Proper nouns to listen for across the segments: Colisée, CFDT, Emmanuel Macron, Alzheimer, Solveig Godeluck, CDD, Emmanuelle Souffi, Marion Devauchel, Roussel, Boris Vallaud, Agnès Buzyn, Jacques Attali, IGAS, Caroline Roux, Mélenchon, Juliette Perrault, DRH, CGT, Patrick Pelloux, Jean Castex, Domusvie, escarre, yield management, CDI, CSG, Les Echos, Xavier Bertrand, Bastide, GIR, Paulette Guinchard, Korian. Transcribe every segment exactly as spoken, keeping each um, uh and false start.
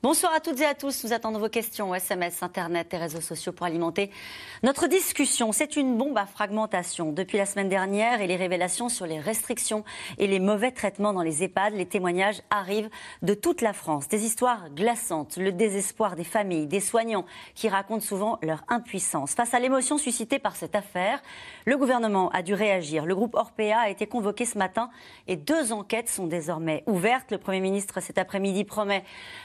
Bonsoir à toutes et à tous. Nous attendons vos questions, S M S, Internet et réseaux sociaux pour alimenter notre discussion. C'est une bombe à fragmentation. Depuis la semaine dernière et les révélations sur les restrictions et les mauvais traitements dans les EHPAD, les témoignages arrivent de toute la France. Des histoires glaçantes, le désespoir des familles, des soignants qui racontent souvent leur impuissance. Face à l'émotion suscitée par cette affaire, le gouvernement a dû réagir. Le groupe Orpea a été convoqué ce matin et deux enquêtes sont désormais ouvertes. Le Premier ministre, cet après-midi, promet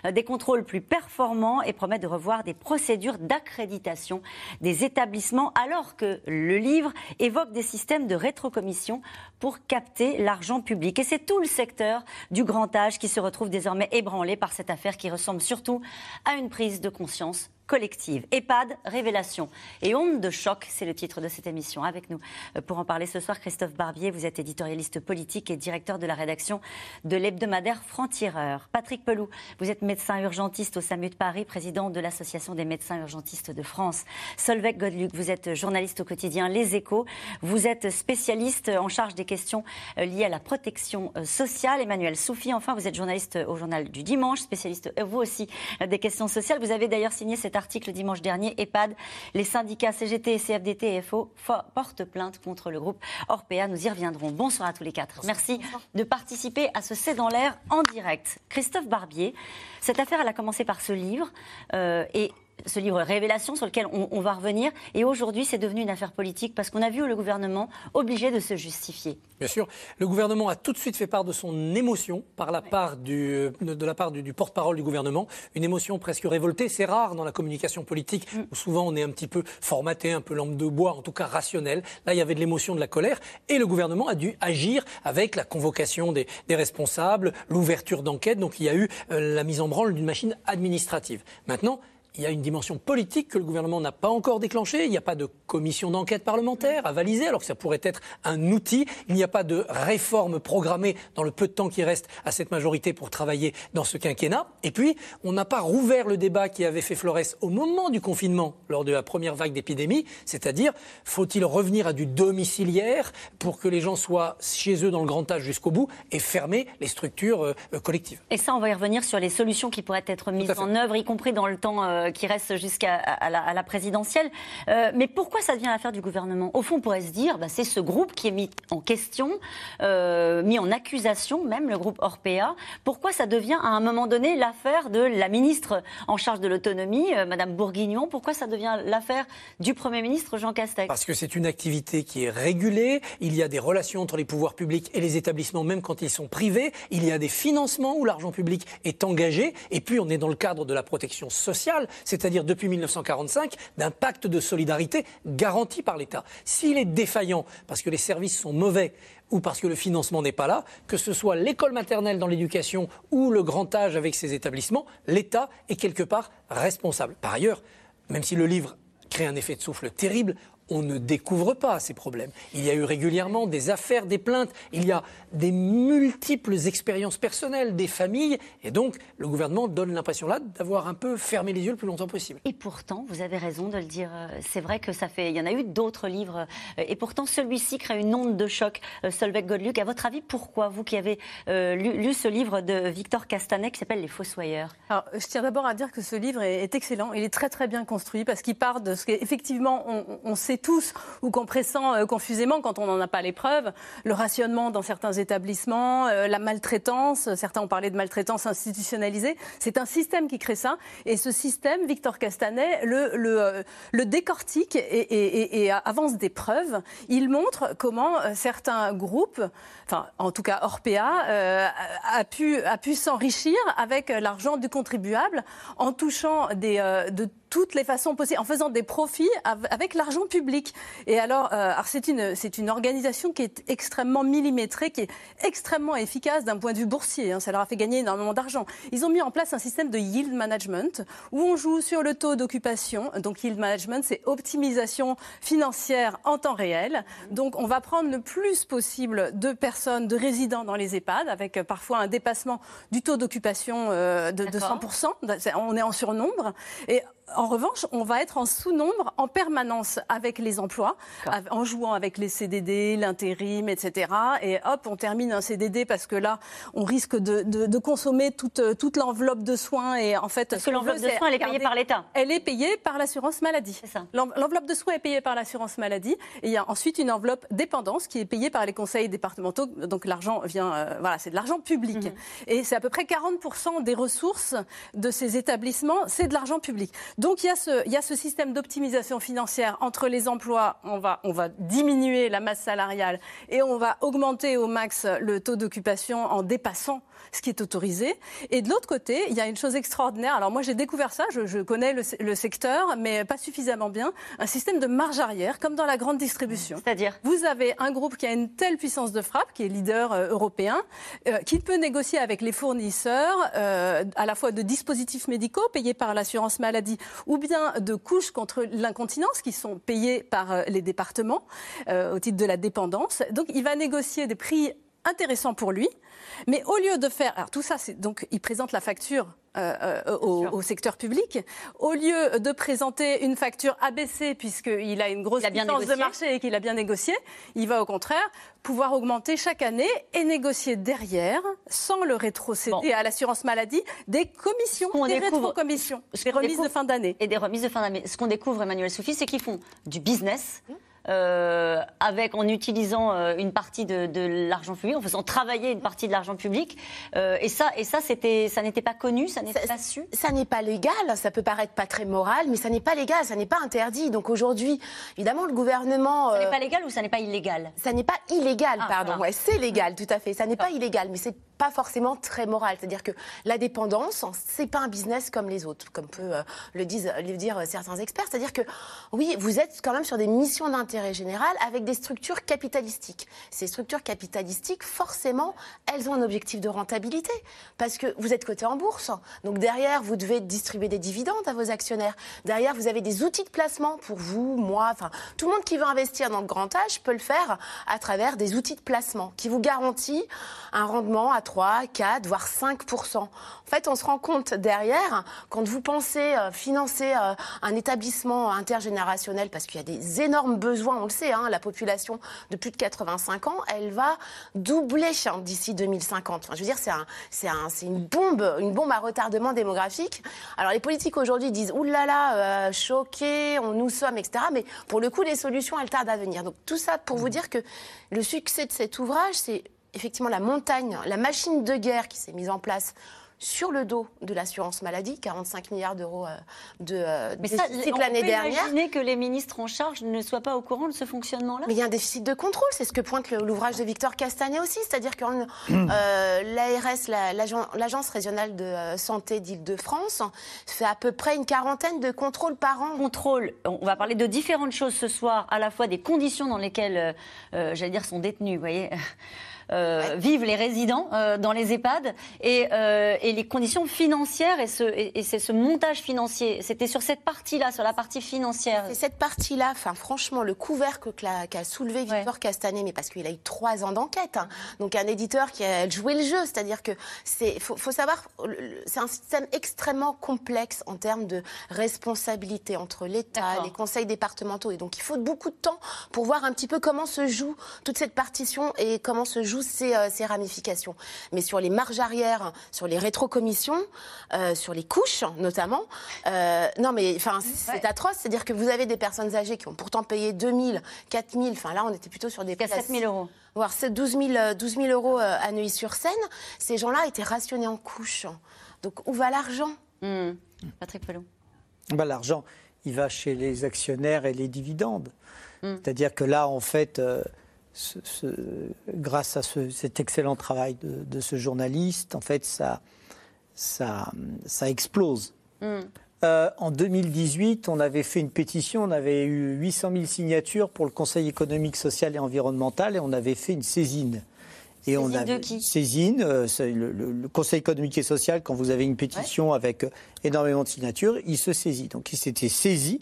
des contrôles plus performant et promet de revoir des procédures d'accréditation des établissements, alors que le livre évoque des systèmes de rétrocommission pour capter l'argent public. Et c'est tout le secteur du grand âge qui se retrouve désormais ébranlé par cette affaire qui ressemble surtout à une prise de conscience collective. EHPAD, révélation et onde de choc, c'est le titre de cette émission. Avec nous pour en parler ce soir, Christophe Barbier, vous êtes éditorialiste politique et directeur de la rédaction de l'hebdomadaire Franc-Tireur. Patrick Pelloux, vous êtes médecin urgentiste au SAMU de Paris, président de l'Association des médecins urgentistes de France. Solveig Godeluck, vous êtes journaliste au quotidien Les Echos, vous êtes spécialiste en charge des questions liées à la protection sociale. Emmanuelle Souffi, enfin, vous êtes journaliste au Journal du Dimanche, spécialiste, vous aussi, des questions sociales. Vous avez d'ailleurs signé cette article dimanche dernier, EHPAD, les syndicats C G T, C F D T et F O portent plainte contre le groupe Orpea. Nous y reviendrons. Bonsoir à tous les quatre. Merci Bonsoir. de participer à ce C'est dans l'air en direct. Christophe Barbier, cette affaire, elle a commencé par ce livre, euh, et ce livre Révélation sur lequel on, on va revenir. Et aujourd'hui, c'est devenu une affaire politique parce qu'on a vu le gouvernement obligé de se justifier. Bien sûr. Le gouvernement a tout de suite fait part de son émotion par la ouais. part du, de la part du, du porte-parole du gouvernement. Une émotion presque révoltée. C'est rare dans la communication politique mmh. où souvent on est un petit peu formaté, un peu lampe de bois, en tout cas rationnel. Là, il y avait de l'émotion, de la colère. Et le gouvernement a dû agir avec la convocation des, des responsables, l'ouverture d'enquête. Donc il y a eu euh, la mise en branle d'une machine administrative. Maintenant, il y a une dimension politique que le gouvernement n'a pas encore déclenchée. Il n'y a pas de commission d'enquête parlementaire à valiser, alors que ça pourrait être un outil. Il n'y a pas de réforme programmée dans le peu de temps qui reste à cette majorité pour travailler dans ce quinquennat. Et puis, on n'a pas rouvert le débat qui avait fait florès au moment du confinement, lors de la première vague d'épidémie, c'est-à-dire, faut-il revenir à du domiciliaire pour que les gens soient chez eux dans le grand âge jusqu'au bout et fermer les structures euh, collectives. Et ça, on va y revenir sur les solutions qui pourraient être mises en œuvre, y compris dans le temps... Euh... qui reste jusqu'à à la, à la présidentielle. Euh, mais pourquoi ça devient l'affaire du gouvernement ? Au fond, on pourrait se dire, bah, c'est ce groupe qui est mis en question, euh, mis en accusation, même le groupe Orpea. Pourquoi ça devient, à un moment donné, l'affaire de la ministre en charge de l'autonomie, euh, Madame Bourguignon ? Pourquoi ça devient l'affaire du Premier ministre, Jean Castex ? Parce que c'est une activité qui est régulée. Il y a des relations entre les pouvoirs publics et les établissements, même quand ils sont privés. Il y a des financements où l'argent public est engagé. Et puis, on est dans le cadre de la protection sociale, c'est-à-dire depuis mille neuf cent quarante-cinq, d'un pacte de solidarité garanti par l'État. S'il est défaillant parce que les services sont mauvais ou parce que le financement n'est pas là, que ce soit l'école maternelle dans l'éducation ou le grand âge avec ses établissements, l'État est quelque part responsable. Par ailleurs, même si le livre crée un effet de souffle terrible, on ne découvre pas ces problèmes. Il y a eu régulièrement des affaires, des plaintes, il y a des multiples expériences personnelles des familles, et donc le gouvernement donne l'impression là d'avoir un peu fermé les yeux le plus longtemps possible. Et pourtant, vous avez raison de le dire, c'est vrai que ça fait, il y en a eu d'autres livres, et pourtant celui-ci crée une onde de choc. Solveig Godeluck, à votre avis, pourquoi, vous qui avez euh, lu, lu ce livre de Victor Castanet qui s'appelle Les Fossoyeurs ? Alors, je tiens d'abord à dire que ce livre est, est excellent, il est très très bien construit parce qu'il part de ce qu'effectivement on, on sait tous, ou qu'en pressant euh, confusément, quand on n'en a pas les preuves, le rationnement dans certains établissements, euh, la maltraitance, euh, certains ont parlé de maltraitance institutionnalisée, c'est un système qui crée ça, et ce système, Victor Castanet le, le, euh, le décortique et, et, et, et avance des preuves. Il montre comment euh, certains groupes, enfin en tout cas Orpea, euh, a pu, a pu s'enrichir avec l'argent du contribuable en touchant des, euh, de toutes les façons possibles, en faisant des profits avec l'argent public. Et alors, euh, alors c'est une, c'est une organisation qui est extrêmement millimétrée, qui est extrêmement efficace d'un point de vue boursier. Hein, ça leur a fait gagner énormément d'argent. Ils ont mis en place un système de yield management où on joue sur le taux d'occupation. Donc yield management, c'est optimisation financière en temps réel. Donc on va prendre le plus possible de personnes, de résidents dans les EHPAD, avec parfois un dépassement du taux d'occupation euh, de, de cent pour cent. On est en surnombre. Et en revanche, on va être en sous-nombre en permanence avec les emplois, en jouant avec les C D D, l'intérim, et cetera. Et hop, on termine un C D D parce que là, on risque de, de, de consommer toute, toute l'enveloppe de soins. Et en fait, parce que l'enveloppe veut, de soins, elle est payée par l'État. Elle est payée par l'assurance maladie. C'est ça. L'enveloppe de soins est payée par l'assurance maladie. Et il y a ensuite une enveloppe dépendance qui est payée par les conseils départementaux. Donc l'argent vient, euh, voilà, c'est de l'argent public. Mmh. Et c'est à peu près quarante pour cent des ressources de ces établissements, c'est de l'argent public. Donc il y a ce, il y a ce système d'optimisation financière entre les emplois, on va, on va diminuer la masse salariale et on va augmenter au max le taux d'occupation en dépassant ce qui est autorisé. Et de l'autre côté, il y a une chose extraordinaire. Alors moi, j'ai découvert ça, je, je connais le, le secteur, mais pas suffisamment bien. Un système de marge arrière, comme dans la grande distribution. C'est-à-dire ? Vous avez un groupe qui a une telle puissance de frappe, qui est leader euh, européen, euh, qui peut négocier avec les fournisseurs, euh, à la fois de dispositifs médicaux payés par l'assurance maladie, ou bien de couches contre l'incontinence, qui sont payées par euh, les départements, euh, au titre de la dépendance. Donc il va négocier des prix intéressant pour lui, mais au lieu de faire... Alors tout ça, c'est donc il présente la facture euh, euh, au, au secteur public. Au lieu de présenter une facture abaissée, puisqu'il a une grosse puissance de marché et qu'il a bien négocié, il va au contraire pouvoir augmenter chaque année et négocier derrière, sans le rétrocéder bon. à l'assurance maladie, des commissions, on des rétrocommissions, des remises de fin d'année. Et des remises de fin d'année. Ce qu'on découvre, Emmanuelle Souffi, c'est qu'ils font du business... Mmh. Euh, avec, en utilisant euh, une partie de, de l'argent public, en faisant travailler une partie de l'argent public. Euh, et ça, et ça, c'était, ça n'était pas connu, ça n'était ça, pas su. Ça n'est pas légal, ça peut paraître pas très moral, mais ça n'est pas légal, ça n'est pas interdit. Donc aujourd'hui, évidemment, le gouvernement... Euh, ça n'est pas légal ou ça n'est pas illégal ? Ça n'est pas illégal, ah, pardon. Voilà. Ouais, c'est légal, tout à fait. Ça n'est pas illégal, mais c'est pas forcément très moral. C'est-à-dire que la dépendance, c'est pas un business comme les autres, comme peut euh, le, disent, le dire euh, certains experts. C'est-à-dire que, oui, vous êtes quand même sur des missions d'intérêt général avec des structures capitalistiques. Ces structures capitalistiques, forcément, elles ont un objectif de rentabilité parce que vous êtes coté en bourse. Donc derrière, vous devez distribuer des dividendes à vos actionnaires. Derrière, vous avez des outils de placement pour vous, moi, enfin tout le monde qui veut investir dans le grand âge peut le faire à travers des outils de placement qui vous garantissent un rendement à trois, quatre, voire cinq pour cent. En fait, on se rend compte derrière, quand vous pensez euh, financer euh, un établissement intergénérationnel parce qu'il y a des énormes besoins. On le sait, hein, la population de plus de quatre-vingt-cinq ans, elle va doubler hein, d'ici deux mille cinquante. Enfin, je veux dire, c'est, un, c'est, un, c'est une bombe, une bombe à retardement démographique. Alors les politiques aujourd'hui disent « oulala, là là, euh, choqués, on nous sommes, et cetera » Mais pour le coup, les solutions, elles tardent à venir. Donc tout ça pour vous dire que le succès de cet ouvrage, c'est effectivement la montagne, la machine de guerre qui s'est mise en place sur le dos de l'assurance maladie, quarante-cinq milliards d'euros de, de mais ça, déficit de l'année dernière. On peut imaginer que les ministres en charge ne soient pas au courant de ce fonctionnement-là ? Mais il y a un déficit de contrôle, c'est ce que pointe le, l'ouvrage de Victor Castanet aussi, c'est-à-dire que mmh. euh, l'A R S, la, l'agence, l'Agence régionale de santé d'Île-de-France, fait à peu près une quarantaine de contrôles par an. Contrôle, on va parler de différentes choses ce soir, à la fois des conditions dans lesquelles, euh, j'allais dire, sont détenus, vous voyez Euh, ouais. vivent les résidents euh, dans les EHPAD et, euh, et les conditions financières et, ce, et, et c'est ce montage financier. C'était sur cette partie-là, sur la partie financière. C'est cette partie-là, enfin, franchement, le couvercle qu'a, qu'a soulevé Victor ouais. Castanet, mais parce qu'il a eu trois ans d'enquête. Hein. Donc un éditeur qui a joué le jeu, c'est-à-dire que c'est, faut, faut savoir, c'est un système extrêmement complexe en termes de responsabilité entre l'État, D'accord. les conseils départementaux, et donc il faut beaucoup de temps pour voir un petit peu comment se joue toute cette partition et comment se joue Ces, euh, ces ramifications. Mais sur les marges arrières, sur les rétrocommissions, euh, sur les couches notamment, euh, non mais enfin c'est, ouais. c'est atroce, c'est-à-dire que vous avez des personnes âgées qui ont pourtant payé deux mille, quatre mille, enfin là on était plutôt sur des prix à sept mille euros. Voire douze mille euros euh, à Neuilly-sur-Seine. Ces gens-là étaient rationnés en couches. Donc où va l'argent ? mmh. Patrick Pelloux. Bah, l'argent, il va chez les actionnaires et les dividendes. Mmh. C'est-à-dire que là en fait... Euh, Ce, ce, grâce à ce, cet excellent travail de, de ce journaliste, en fait, ça, ça, ça explose. Mm. Euh, en deux mille dix-huit, on avait fait une pétition, on avait eu huit cent mille signatures pour le Conseil économique, social et environnemental et on avait fait une saisine. Et saisine on a de qui saisine, euh, le, le, le Conseil économique et social, quand vous avez une pétition ouais. avec énormément de signatures, il se saisit. Donc il s'était saisi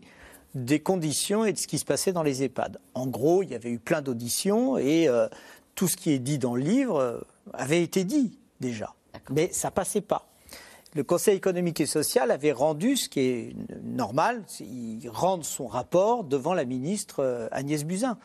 des conditions et de ce qui se passait dans les EHPAD. En gros, il y avait eu plein d'auditions et euh, tout ce qui est dit dans le livre avait été dit déjà. Mais ça ne passait pas. Le Conseil économique et social avait rendu, ce qui est normal, il rend son rapport devant la ministre Agnès Buzyn.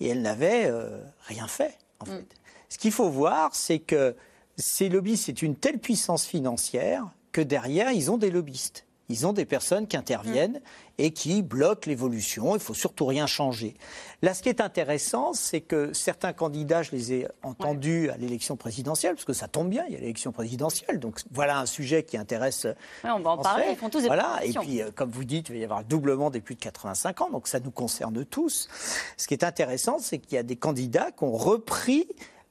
Et elle n'avait euh, rien fait, en fait. Mm. Ce qu'il faut voir, c'est que ces lobbies, c'est une telle puissance financière que derrière, ils ont des lobbyistes. Ils ont des personnes qui interviennent et qui bloquent l'évolution. Il ne faut surtout rien changer. Là, ce qui est intéressant, c'est que certains candidats, je les ai entendus ouais. à l'élection présidentielle, parce que ça tombe bien, il y a l'élection présidentielle. Donc voilà un sujet qui intéresse ouais, on va en Français. Parler, ils font tous des voilà. Et puis, euh, comme vous dites, il va y avoir doublement des plus de quatre-vingt-cinq ans. Donc ça nous concerne tous. Ce qui est intéressant, c'est qu'il y a des candidats qui ont repris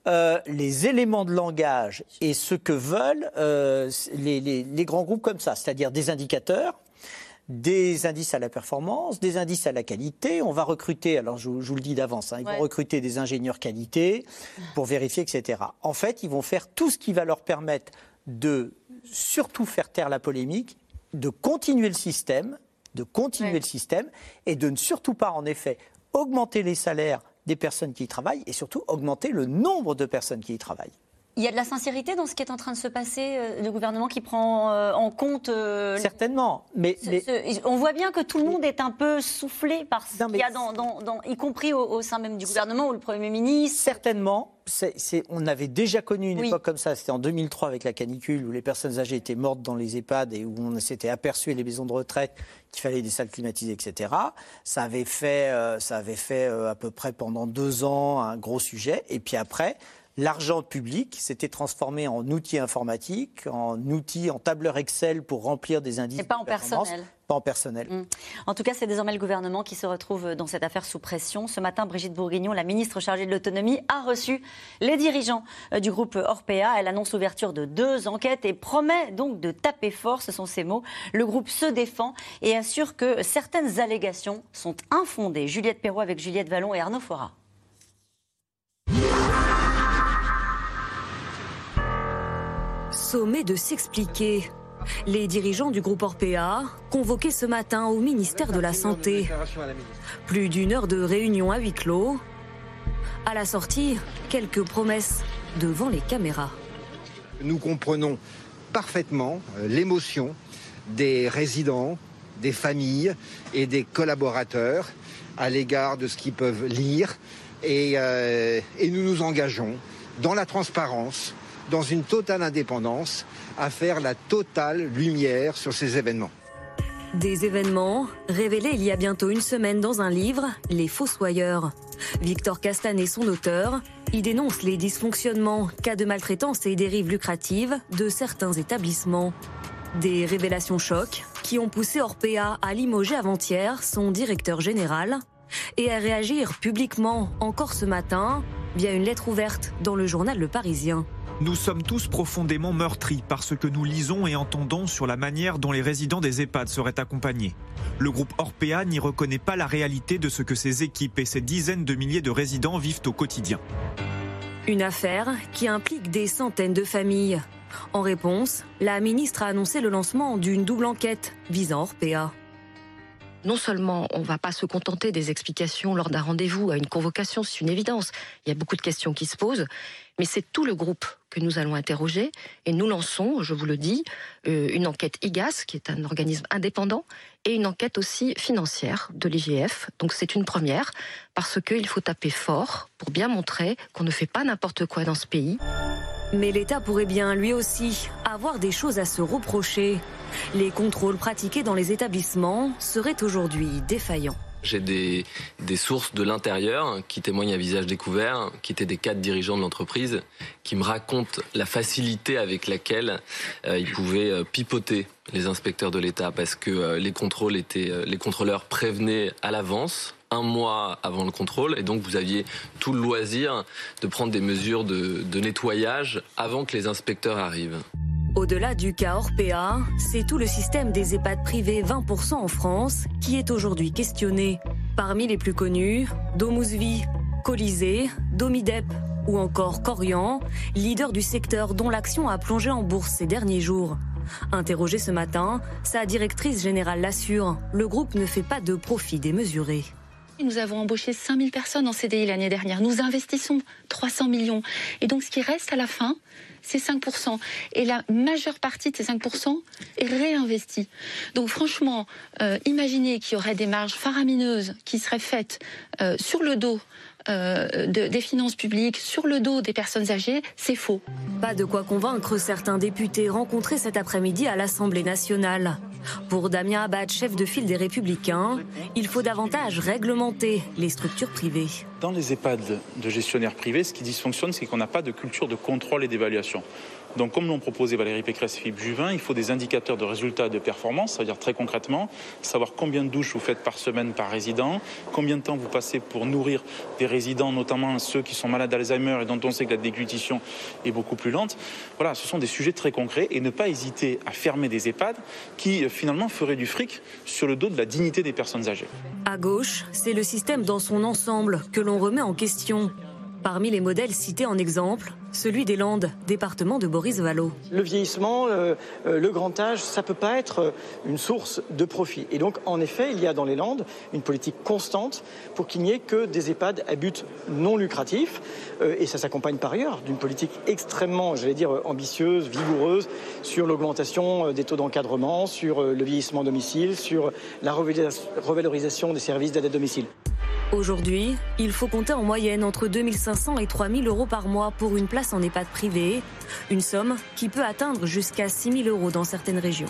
Euh, les éléments de langage et ce que veulent euh, les, les, les grands groupes comme ça, c'est-à-dire des indicateurs, des indices à la performance, des indices à la qualité. On va recruter, alors je, je vous le dis d'avance, hein, ils ouais. vont recruter des ingénieurs qualité pour vérifier, et cetera. En fait, ils vont faire tout ce qui va leur permettre de surtout faire taire la polémique, de continuer le système, de continuer ouais. le système et de ne surtout pas, en effet, augmenter les salaires des personnes qui y travaillent et surtout augmenter le nombre de personnes qui y travaillent. Il y a de la sincérité dans ce qui est en train de se passer, euh, le gouvernement qui prend euh, en compte... Euh, certainement, mais... Ce, les... ce, on voit bien que tout le monde est un peu soufflé par ce qu'il y a, dans, dans, dans, y compris au, au sein même du gouvernement ou le Premier ministre. Certainement. C'est, c'est, on avait déjà connu une oui. époque comme ça, c'était en deux mille trois avec la canicule où les personnes âgées étaient mortes dans les EHPAD et où on s'était aperçu les maisons de retraite qu'il fallait des salles climatisées, et cetera. Ça avait fait, euh, ça avait fait euh, à peu près pendant deux ans un gros sujet et puis après... L'argent public s'était transformé en outil informatique, en outil, en tableur Excel pour remplir des indices. Et pas en personnel. Pas en personnel. Mmh. En tout cas, c'est désormais le gouvernement qui se retrouve dans cette affaire sous pression. Ce matin, Brigitte Bourguignon, la ministre chargée de l'autonomie, a reçu les dirigeants du groupe Orpea. Elle annonce l'ouverture de deux enquêtes et promet donc de taper fort, ce sont ses mots. Le groupe se défend et assure que certaines allégations sont infondées. Juliette Perrault avec Juliette Vallon et Arnaud Forat. Sommés de s'expliquer. Les dirigeants du groupe Orpea, convoqués ce matin au ministère de la Santé. Plus d'une heure de réunion à huis clos. À la sortie, quelques promesses devant les caméras. Nous comprenons parfaitement l'émotion des résidents, des familles et des collaborateurs à l'égard de ce qu'ils peuvent lire. Et, euh, et nous nous engageons dans la transparence, dans une totale indépendance, à faire la totale lumière sur ces événements. Des événements révélés il y a bientôt une semaine dans un livre, Les Fossoyeurs. Victor Castanet, son auteur, y dénonce les dysfonctionnements, cas de maltraitance et dérives lucratives de certains établissements. Des révélations chocs qui ont poussé Orpea à limoger avant-hier son directeur général et à réagir publiquement encore ce matin via une lettre ouverte dans le journal Le Parisien. Nous sommes tous profondément meurtris par ce que nous lisons et entendons sur la manière dont les résidents des EHPAD seraient accompagnés. Le groupe Orpea n'y reconnaît pas la réalité de ce que ses équipes et ses dizaines de milliers de résidents vivent au quotidien. Une affaire qui implique des centaines de familles. En réponse, la ministre a annoncé le lancement d'une double enquête visant Orpea. Non seulement on ne va pas se contenter des explications lors d'un rendez-vous, à une convocation, c'est une évidence. Il y a beaucoup de questions qui se posent, mais c'est tout le groupe que nous allons interroger. Et nous lançons, je vous le dis, une enquête I G A S, qui est un organisme indépendant, et une enquête aussi financière de l'I G F. Donc c'est une première, parce qu'il faut taper fort pour bien montrer qu'on ne fait pas n'importe quoi dans ce pays. Mais l'État pourrait bien, lui aussi, avoir des choses à se reprocher. Les contrôles pratiqués dans les établissements seraient aujourd'hui défaillants. J'ai des, des sources de l'intérieur qui témoignent à visage découvert, qui étaient des cadres dirigeants de l'entreprise, qui me racontent la facilité avec laquelle euh, ils pouvaient euh, pipoter les inspecteurs de l'État parce que euh, les contrôles étaient, euh, les contrôleurs prévenaient à l'avance, un mois avant le contrôle, et donc vous aviez tout le loisir de prendre des mesures de, de nettoyage avant que les inspecteurs arrivent. Au-delà du cas Orpea, c'est tout le système des EHPAD privés vingt pour cent en France qui est aujourd'hui questionné. Parmi les plus connus, Domusvie, Colisée, Domidep ou encore Korian, leader du secteur dont l'action a plongé en bourse ces derniers jours. Interrogée ce matin, sa directrice générale l'assure, le groupe ne fait pas de profit démesuré. Nous avons embauché cinq mille personnes en C D I l'année dernière. Nous investissons trois cents millions. Et donc ce qui reste à la fin, c'est cinq pour cent. Et la majeure partie de ces cinq pour cent est réinvestie. Donc franchement, euh, imaginez qu'il y aurait des marges faramineuses qui seraient faites euh, sur le dos euh, de, des finances publiques, sur le dos des personnes âgées, c'est faux. Pas de quoi convaincre certains députés rencontrés cet après-midi à l'Assemblée nationale. Pour Damien Abad, chef de file des Républicains, il faut davantage réglementer les structures privées. Dans les EHPAD de gestionnaires privés, ce qui dysfonctionne, c'est qu'on n'a pas de culture de contrôle et d'évaluation. Donc comme l'ont proposé Valérie Pécresse et Philippe Juvin, il faut des indicateurs de résultats et de performance, c'est-à-dire très concrètement, savoir combien de douches vous faites par semaine par résident, combien de temps vous passez pour nourrir des résidents, notamment ceux qui sont malades d'Alzheimer et dont on sait que la déglutition est beaucoup plus lente. Voilà, ce sont des sujets très concrets et ne pas hésiter à fermer des EHPAD qui finalement feraient du fric sur le dos de la dignité des personnes âgées. À gauche, c'est le système dans son ensemble que l'on remet en question. Parmi les modèles cités en exemple, celui des Landes, département de Boris Vallaud. Le vieillissement, euh, euh, le grand âge, ça ne peut pas être une source de profit. Et donc, en effet, il y a dans les Landes une politique constante pour qu'il n'y ait que des EHPAD à but non lucratif. Euh, et ça s'accompagne par ailleurs d'une politique extrêmement, j'allais dire, ambitieuse, vigoureuse, sur l'augmentation des taux d'encadrement, sur le vieillissement à domicile, sur la revalorisation des services d'aide à domicile. Aujourd'hui, il faut compter en moyenne entre deux mille cinq cents et trois mille euros par mois pour une place en EHPAD privé, une somme qui peut atteindre jusqu'à six mille euros dans certaines régions.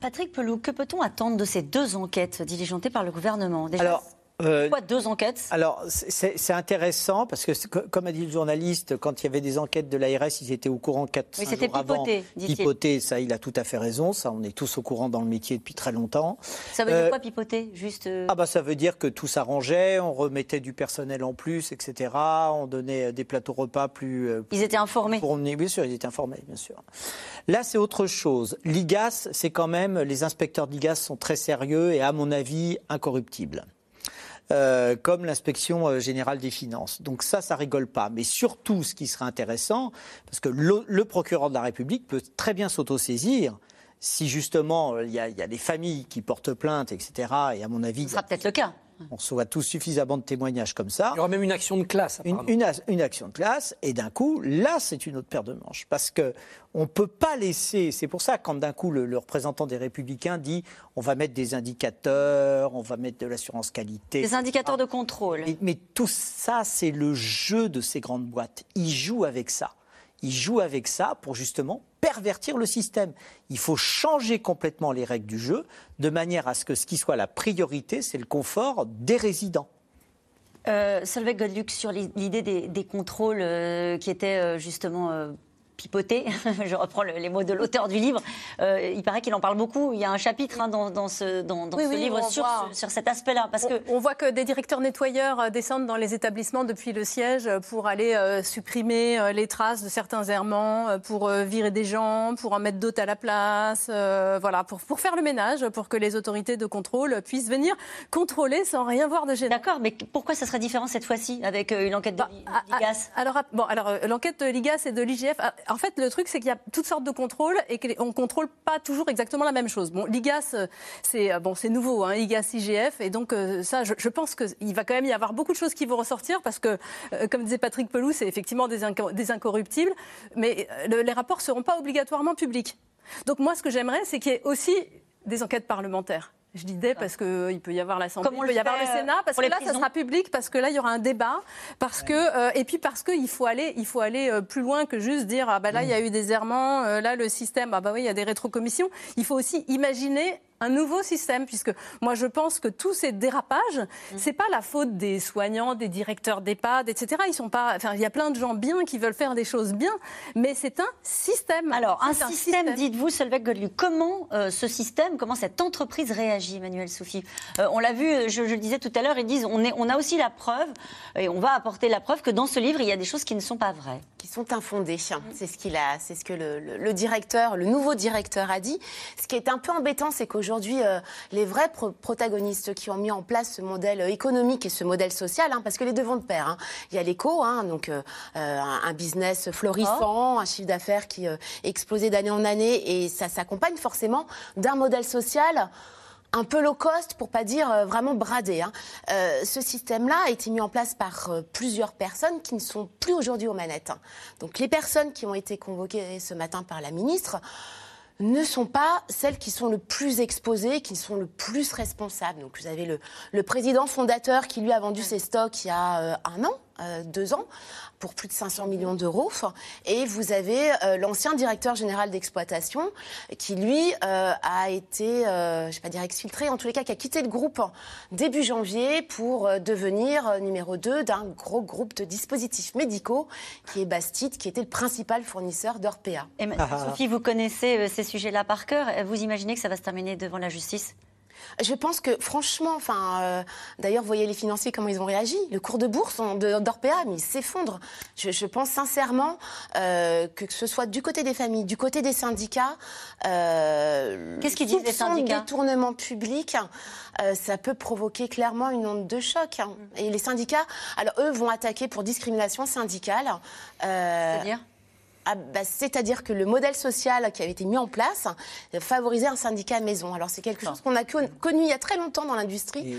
Patrick Pelloux, que peut-on attendre de ces deux enquêtes diligentées par le gouvernement ? Déjà, alors, euh, quoi, deux enquêtes ? Alors, c'est, c'est intéressant parce que, comme a dit le journaliste, quand il y avait des enquêtes de l'A R S, ils étaient au courant quatre cinq oui, jours avant. Pipoté, dit-il. Pipoté, ça, il a tout à fait raison. Ça, on est tous au courant dans le métier depuis très longtemps. Ça veut euh, dire quoi, pipoter ? Juste. Euh... Ah bah, ça veut dire que tout s'arrangeait, on remettait du personnel en plus, et cetera. On donnait des plateaux repas plus. Euh, ils étaient informés. Pour, bien sûr, ils étaient informés, bien sûr. Là, c'est autre chose. L'I G A S, c'est quand même, les inspecteurs d'I G A S sont très sérieux et, à mon avis, incorruptibles. Euh, comme l'inspection générale des finances. Donc ça, ça rigole pas. Mais surtout, ce qui serait intéressant, parce que le, le procureur de la République peut très bien s'autosaisir si justement il y a, il y a des familles qui portent plainte, et cetera. Et à mon avis, ce sera peut-être le cas. On reçoit tous suffisamment de témoignages comme ça. Il y aura même une action de classe. Une, une, une action de classe. Et d'un coup, là, c'est une autre paire de manches. Parce qu'on ne peut pas laisser... C'est pour ça que quand d'un coup, le, le représentant des Républicains dit on va mettre des indicateurs, on va mettre de l'assurance qualité... Des indicateurs de contrôle. Mais, mais tout ça, c'est le jeu de ces grandes boîtes. Ils jouent avec ça. Ils jouent avec ça pour justement pervertir le système. Il faut changer complètement les règles du jeu de manière à ce que ce qui soit la priorité, c'est le confort des résidents. Euh, Solveig Godeluck, sur l'idée des, des contrôles euh, qui étaient euh, justement... Euh... pipoter, je reprends le, les mots de l'auteur du livre, euh, il paraît qu'il en parle beaucoup, il y a un chapitre hein, dans, dans ce, dans, dans oui, ce oui, livre sur, ce, sur cet aspect-là. Parce on, que... on voit que des directeurs nettoyeurs descendent dans les établissements depuis le siège pour aller euh, supprimer les traces de certains errements, pour euh, virer des gens, pour en mettre d'autres à la place, euh, voilà, pour, pour faire le ménage, pour que les autorités de contrôle puissent venir contrôler sans rien voir de gênant. D'accord, mais pourquoi ça serait différent cette fois-ci avec euh, une enquête de bah, l'I G A S à, à, alors, bon, alors, l'enquête de l'I G A S et de l'I G F... À, En fait, le truc, c'est qu'il y a toutes sortes de contrôles et qu'on ne contrôle pas toujours exactement la même chose. Bon, l'I G A S, c'est, bon, c'est nouveau, hein, I G A S, I G F, et donc euh, ça, je, je pense qu'il va quand même y avoir beaucoup de choses qui vont ressortir parce que, euh, comme disait Patrick Pelloux, c'est effectivement des, inc- des incorruptibles, mais le, les rapports ne seront pas obligatoirement publics. Donc moi, ce que j'aimerais, c'est qu'il y ait aussi des enquêtes parlementaires. Je dis des parce qu'il peut y avoir l'Assemblée, il peut y avoir le Sénat, parce que là, ça sera public, parce que là, il y aura un débat, parce que, euh, et puis parce qu'il faut aller, il faut aller euh, plus loin que juste dire « Ah bah là, il y a eu des errements, euh, là, le système, ah bah oui, il y a des rétrocommissions ». Il faut aussi imaginer un nouveau système, puisque moi je pense que tous ces dérapages, mmh. c'est pas la faute des soignants, des directeurs d'EHPAD, et cetera. Ils sont pas, enfin, il y a plein de gens bien qui veulent faire des choses bien, mais c'est un système. Alors un, un système, système. Dites-vous, Solveig Godeluck, comment euh, ce système, comment cette entreprise réagit, Emmanuelle Souffi? euh, On l'a vu, je, je le disais tout à l'heure, ils disent on est, on a aussi la preuve et on va apporter la preuve que dans ce livre il y a des choses qui ne sont pas vraies, qui sont infondées. Mmh. C'est ce qu'il a, c'est ce que le, le, le directeur, le nouveau directeur a dit. Ce qui est un peu embêtant, c'est qu'aujourd'hui Aujourd'hui, euh, les vrais pro- protagonistes qui ont mis en place ce modèle économique et ce modèle social, hein, parce que les deux vont de pair. Hein. Il y a l'éco, hein, donc euh, un business florissant, oh. un chiffre d'affaires qui euh, explosait d'année en année, et ça s'accompagne forcément d'un modèle social un peu low cost, pour pas dire euh, vraiment bradé. Hein. Euh, ce système-là a été mis en place par euh, plusieurs personnes qui ne sont plus aujourd'hui aux manettes. Hein. Donc les personnes qui ont été convoquées ce matin par la ministre ne sont pas celles qui sont le plus exposées, qui sont le plus responsables. Donc vous avez le, le président fondateur qui lui a vendu ses stocks il y a euh, un an, euh, deux ans, pour plus de cinq cents millions d'euros. Et vous avez euh, l'ancien directeur général d'exploitation qui lui euh, a été, euh, je ne vais pas dire exfiltré, en tous les cas qui a quitté le groupe début janvier pour euh, devenir euh, numéro deux d'un gros groupe de dispositifs médicaux qui est Bastide, qui était le principal fournisseur d'Orpea. Et ma- ah. Sophie, vous connaissez euh, ces sujets-là par cœur. Vous imaginez que ça va se terminer devant la justice ? Je pense que, franchement, enfin, euh, d'ailleurs, vous voyez les financiers, comment ils ont réagi. Le cours de bourse on, de, d'Orpea, mais il s'effondre. Je, je pense sincèrement euh, que, que ce soit du côté des familles, du côté des syndicats, euh, qu'est-ce qu'ils disent les syndicats ? Détournement public, euh, ça peut provoquer clairement une onde de choc. Hein. Mmh. Et les syndicats, alors eux, vont attaquer pour discrimination syndicale. Euh, C'est-à-dire ? Ah bah, c'est-à-dire que le modèle social qui avait été mis en place favorisait un syndicat maison. Alors c'est quelque chose qu'on a connu il y a très longtemps dans l'industrie.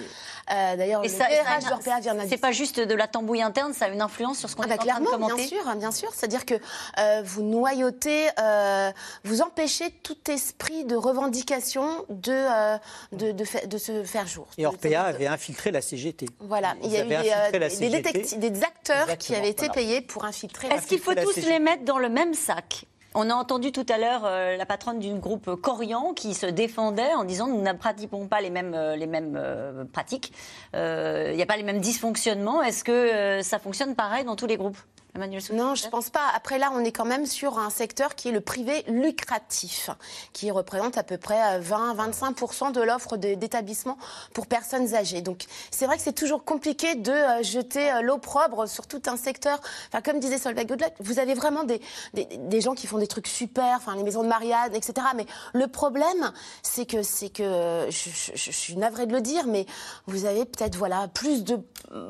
Euh, d'ailleurs, et le D R H d'Orpea vient de l'industrie. C'est pas juste de la tambouille interne, ça a une influence sur ce qu'on ah bah, est en train de commenter. Bien sûr, bien sûr. C'est-à-dire que euh, vous noyautez, euh, vous empêchez tout esprit de revendication de euh, de, de, fa- de se faire jour. Et Orpea de, de, avait infiltré la C G T. Voilà, il y a eu des, euh, des, détecti- des acteurs Exactement, qui avaient voilà. été payés pour infiltrer. Est-ce qu'il faut tous C G T. Les mettre dans le même sac? On a entendu tout à l'heure euh, la patronne du groupe Korian qui se défendait en disant nous ne pratiquons pas les mêmes, euh, les mêmes euh, pratiques, il euh, n'y a pas les mêmes dysfonctionnements. Est-ce que euh, ça fonctionne pareil dans tous les groupes? Non, je ne pense pas. Après, là, on est quand même sur un secteur qui est le privé lucratif, qui représente à peu près vingt à vingt-cinq pour cent de l'offre de, d'établissements pour personnes âgées. Donc, c'est vrai que c'est toujours compliqué de euh, jeter euh, l'opprobre sur tout un secteur. Enfin, comme disait Solveig Godeluck, vous avez vraiment des, des, des gens qui font des trucs super, enfin, les maisons de mariage, et cetera. Mais le problème, c'est que, c'est que je, je, je suis navrée de le dire, mais vous avez peut-être voilà, plus de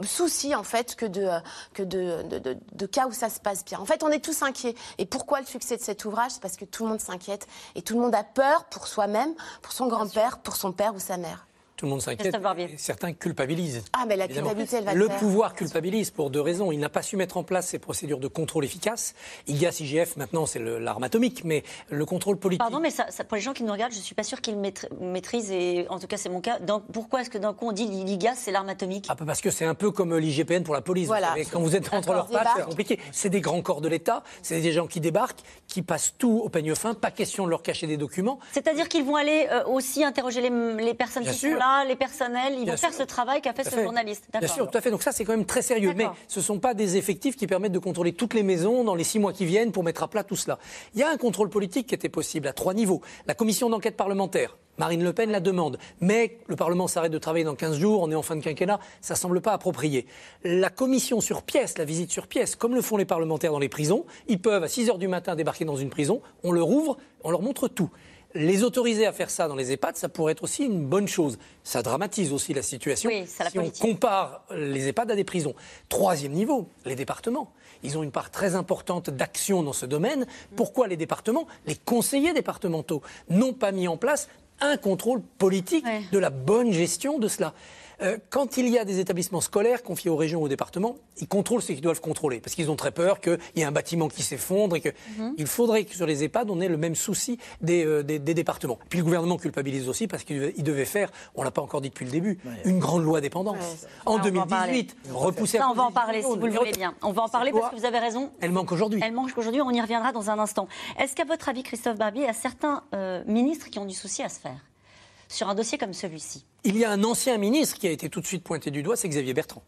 soucis, en fait, que de, que de, de, de, de où ça se passe bien. En fait, on est tous inquiets. Et pourquoi le succès de cet ouvrage ? C'est parce que tout le monde s'inquiète et tout le monde a peur pour soi-même, pour son grand-père, pour son père ou sa mère. Tout le monde s'inquiète et certains culpabilisent. Ah, mais la évidemment. Culpabilité, elle va le faire. Pouvoir culpabilise pour deux raisons. Il n'a pas su mettre en place ces procédures de contrôle efficaces. I G A S, I G F, maintenant, c'est le, l'arme atomique, mais le contrôle politique... Pardon, mais ça, ça, pour les gens qui nous regardent, je ne suis pas sûre qu'ils maîtrisent, et en tout cas, c'est mon cas. Dans, pourquoi est-ce que d'un coup, on dit l'I G A S, c'est l'arme atomique ? Ah, parce que c'est un peu comme l'I G P N pour la police. Voilà. Vous savez, quand vous êtes contre leur patte, c'est compliqué. C'est des grands corps de l'État, c'est des gens qui débarquent, qui passent tout au peigne fin, pas question de leur cacher des documents. C'est-à-dire qu'ils vont aller euh, aussi interroger les, les personnes Bien qui sûr. sont là. Les personnels, ils Bien vont sûr. faire ce travail qu'a fait tout ce fait. journaliste. D'accord. Bien sûr, tout à fait. Donc ça, c'est quand même très sérieux. D'accord. Mais ce ne sont pas des effectifs qui permettent de contrôler toutes les maisons dans les six mois qui viennent pour mettre à plat tout cela. Il y a un contrôle politique qui était possible à trois niveaux. La commission d'enquête parlementaire. Marine Le Pen la demande. Mais le Parlement s'arrête de travailler dans quinze jours, on est en fin de quinquennat, ça ne semble pas approprié. La commission sur pièce, la visite sur pièce, comme le font les parlementaires dans les prisons, ils peuvent à six heures du matin débarquer dans une prison, on leur ouvre, on leur montre tout. Les autoriser à faire ça dans les EHPAD, ça pourrait être aussi une bonne chose. Ça dramatise aussi la situation oui, ça la si politique. On compare les EHPAD à des prisons. Troisième niveau, les départements. Ils ont une part très importante d'action dans ce domaine. Pourquoi les départements ? Les conseillers départementaux n'ont pas mis en place un contrôle politique ouais. de la bonne gestion de cela. Euh, quand il y a des établissements scolaires confiés aux régions ou aux départements, ils contrôlent ce qu'ils doivent contrôler, parce qu'ils ont très peur qu'il y ait un bâtiment qui s'effondre et que mmh. il faudrait que sur les EHPAD, on ait le même souci des, euh, des, des départements. Puis le gouvernement culpabilise aussi parce qu'il devait faire, on ne l'a pas encore dit depuis le début, ouais, une grande loi dépendance. Ouais, en deux mille dix-huit, repoussée à... Ça, on va en parler, si vous le voulez bien. On va en parler parce que vous avez raison. Elle manque aujourd'hui. Elle manque aujourd'hui, on y reviendra dans un instant. Est-ce qu'à votre avis, Christophe Barbier, il y a certains euh, ministres qui ont du souci à se faire ? sur un dossier comme celui-ci. Il y a un ancien ministre qui a été tout de suite pointé du doigt, c'est Xavier Bertrand,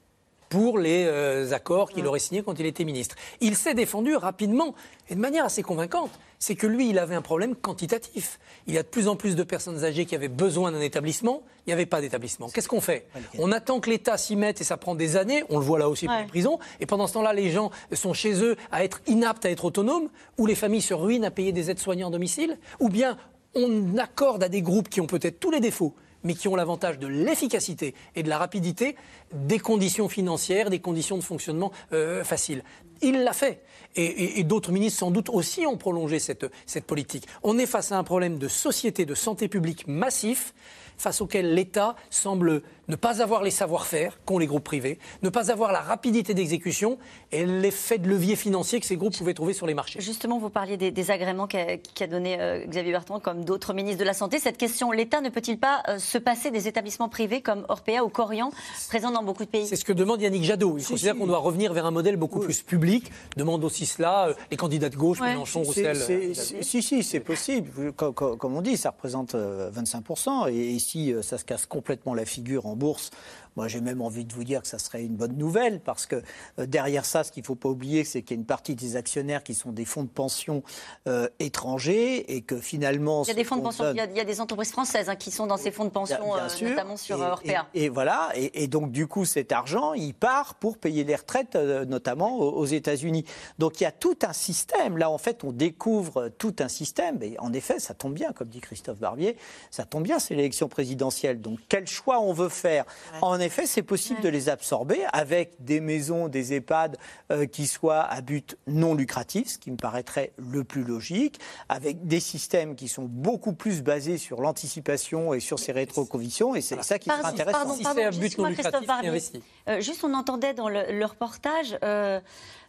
pour les euh, accords qu'il ouais. aurait signés quand il était ministre. Il s'est défendu rapidement et de manière assez convaincante. C'est que lui, il avait un problème quantitatif. Il y a de plus en plus de personnes âgées qui avaient besoin d'un établissement. Il n'y avait pas d'établissement. Qu'est-ce qu'on fait ? On attend que l'État s'y mette et ça prend des années. On le voit là aussi ouais. pour les prisons. Et pendant ce temps-là, les gens sont chez eux à être inaptes à être autonomes, ou les familles se ruinent à payer des aides-soignants à domicile, ou bien on accorde à des groupes qui ont peut-être tous les défauts, mais qui ont l'avantage de l'efficacité et de la rapidité, des conditions financières, des conditions de fonctionnement euh, faciles. Il l'a fait. Et, et, et d'autres ministres, sans doute, aussi ont prolongé cette, cette politique. On est face à un problème de société, de santé publique massif, face auquel l'État semble ne pas avoir les savoir-faire qu'ont les groupes privés, ne pas avoir la rapidité d'exécution et l'effet de levier financier que ces groupes pouvaient trouver sur les marchés. Justement, vous parliez des, des agréments qu'a, qu'a donné euh, Xavier Bertrand, comme d'autres ministres de la Santé. Cette question, l'État ne peut-il pas euh, se passer des établissements privés comme Orpea ou Korian, présents dans beaucoup de pays ? C'est ce que demande Yannick Jadot. Il considère qu'on doit revenir vers un modèle beaucoup oui. plus public. Demande aussi cela, euh, les candidats de gauche, ouais. Mélenchon, Roussel. C'est, c'est, si, si, c'est possible. Comme, comme on dit, ça représente euh, vingt-cinq pour cent. Et, et si euh, ça se casse complètement la figure en bourse, moi j'ai même envie de vous dire que ça serait une bonne nouvelle, parce que euh, derrière ça, ce qu'il ne faut pas oublier, c'est qu'il y a une partie des actionnaires qui sont des fonds de pension euh, étrangers, et que finalement... Il y a des fonds de pension, donne... il, y a, il y a des entreprises françaises hein, qui sont dans ces fonds de pension, bien, bien sûr, euh, notamment sur et, Orpea. Et, et voilà, et, et donc du coup cet argent, il part pour payer les retraites, euh, notamment aux, aux États-Unis. Donc il y a tout un système, là en fait on découvre tout un système, et en effet ça tombe bien, comme dit Christophe Barbier, ça tombe bien, c'est l'élection présidentielle, donc quel choix on veut faire ouais. En effet, c'est possible ouais. de les absorber avec des maisons, des EHPAD euh, qui soient à but non lucratif, ce qui me paraîtrait le plus logique, avec des systèmes qui sont beaucoup plus basés sur l'anticipation et sur ces rétroconvictions, et c'est voilà. ça qui pardon, sera intéressant. Pardon, pardon, si c'est à but non lucratif, c'est investi. Euh, juste, on entendait dans le, le reportage... Euh,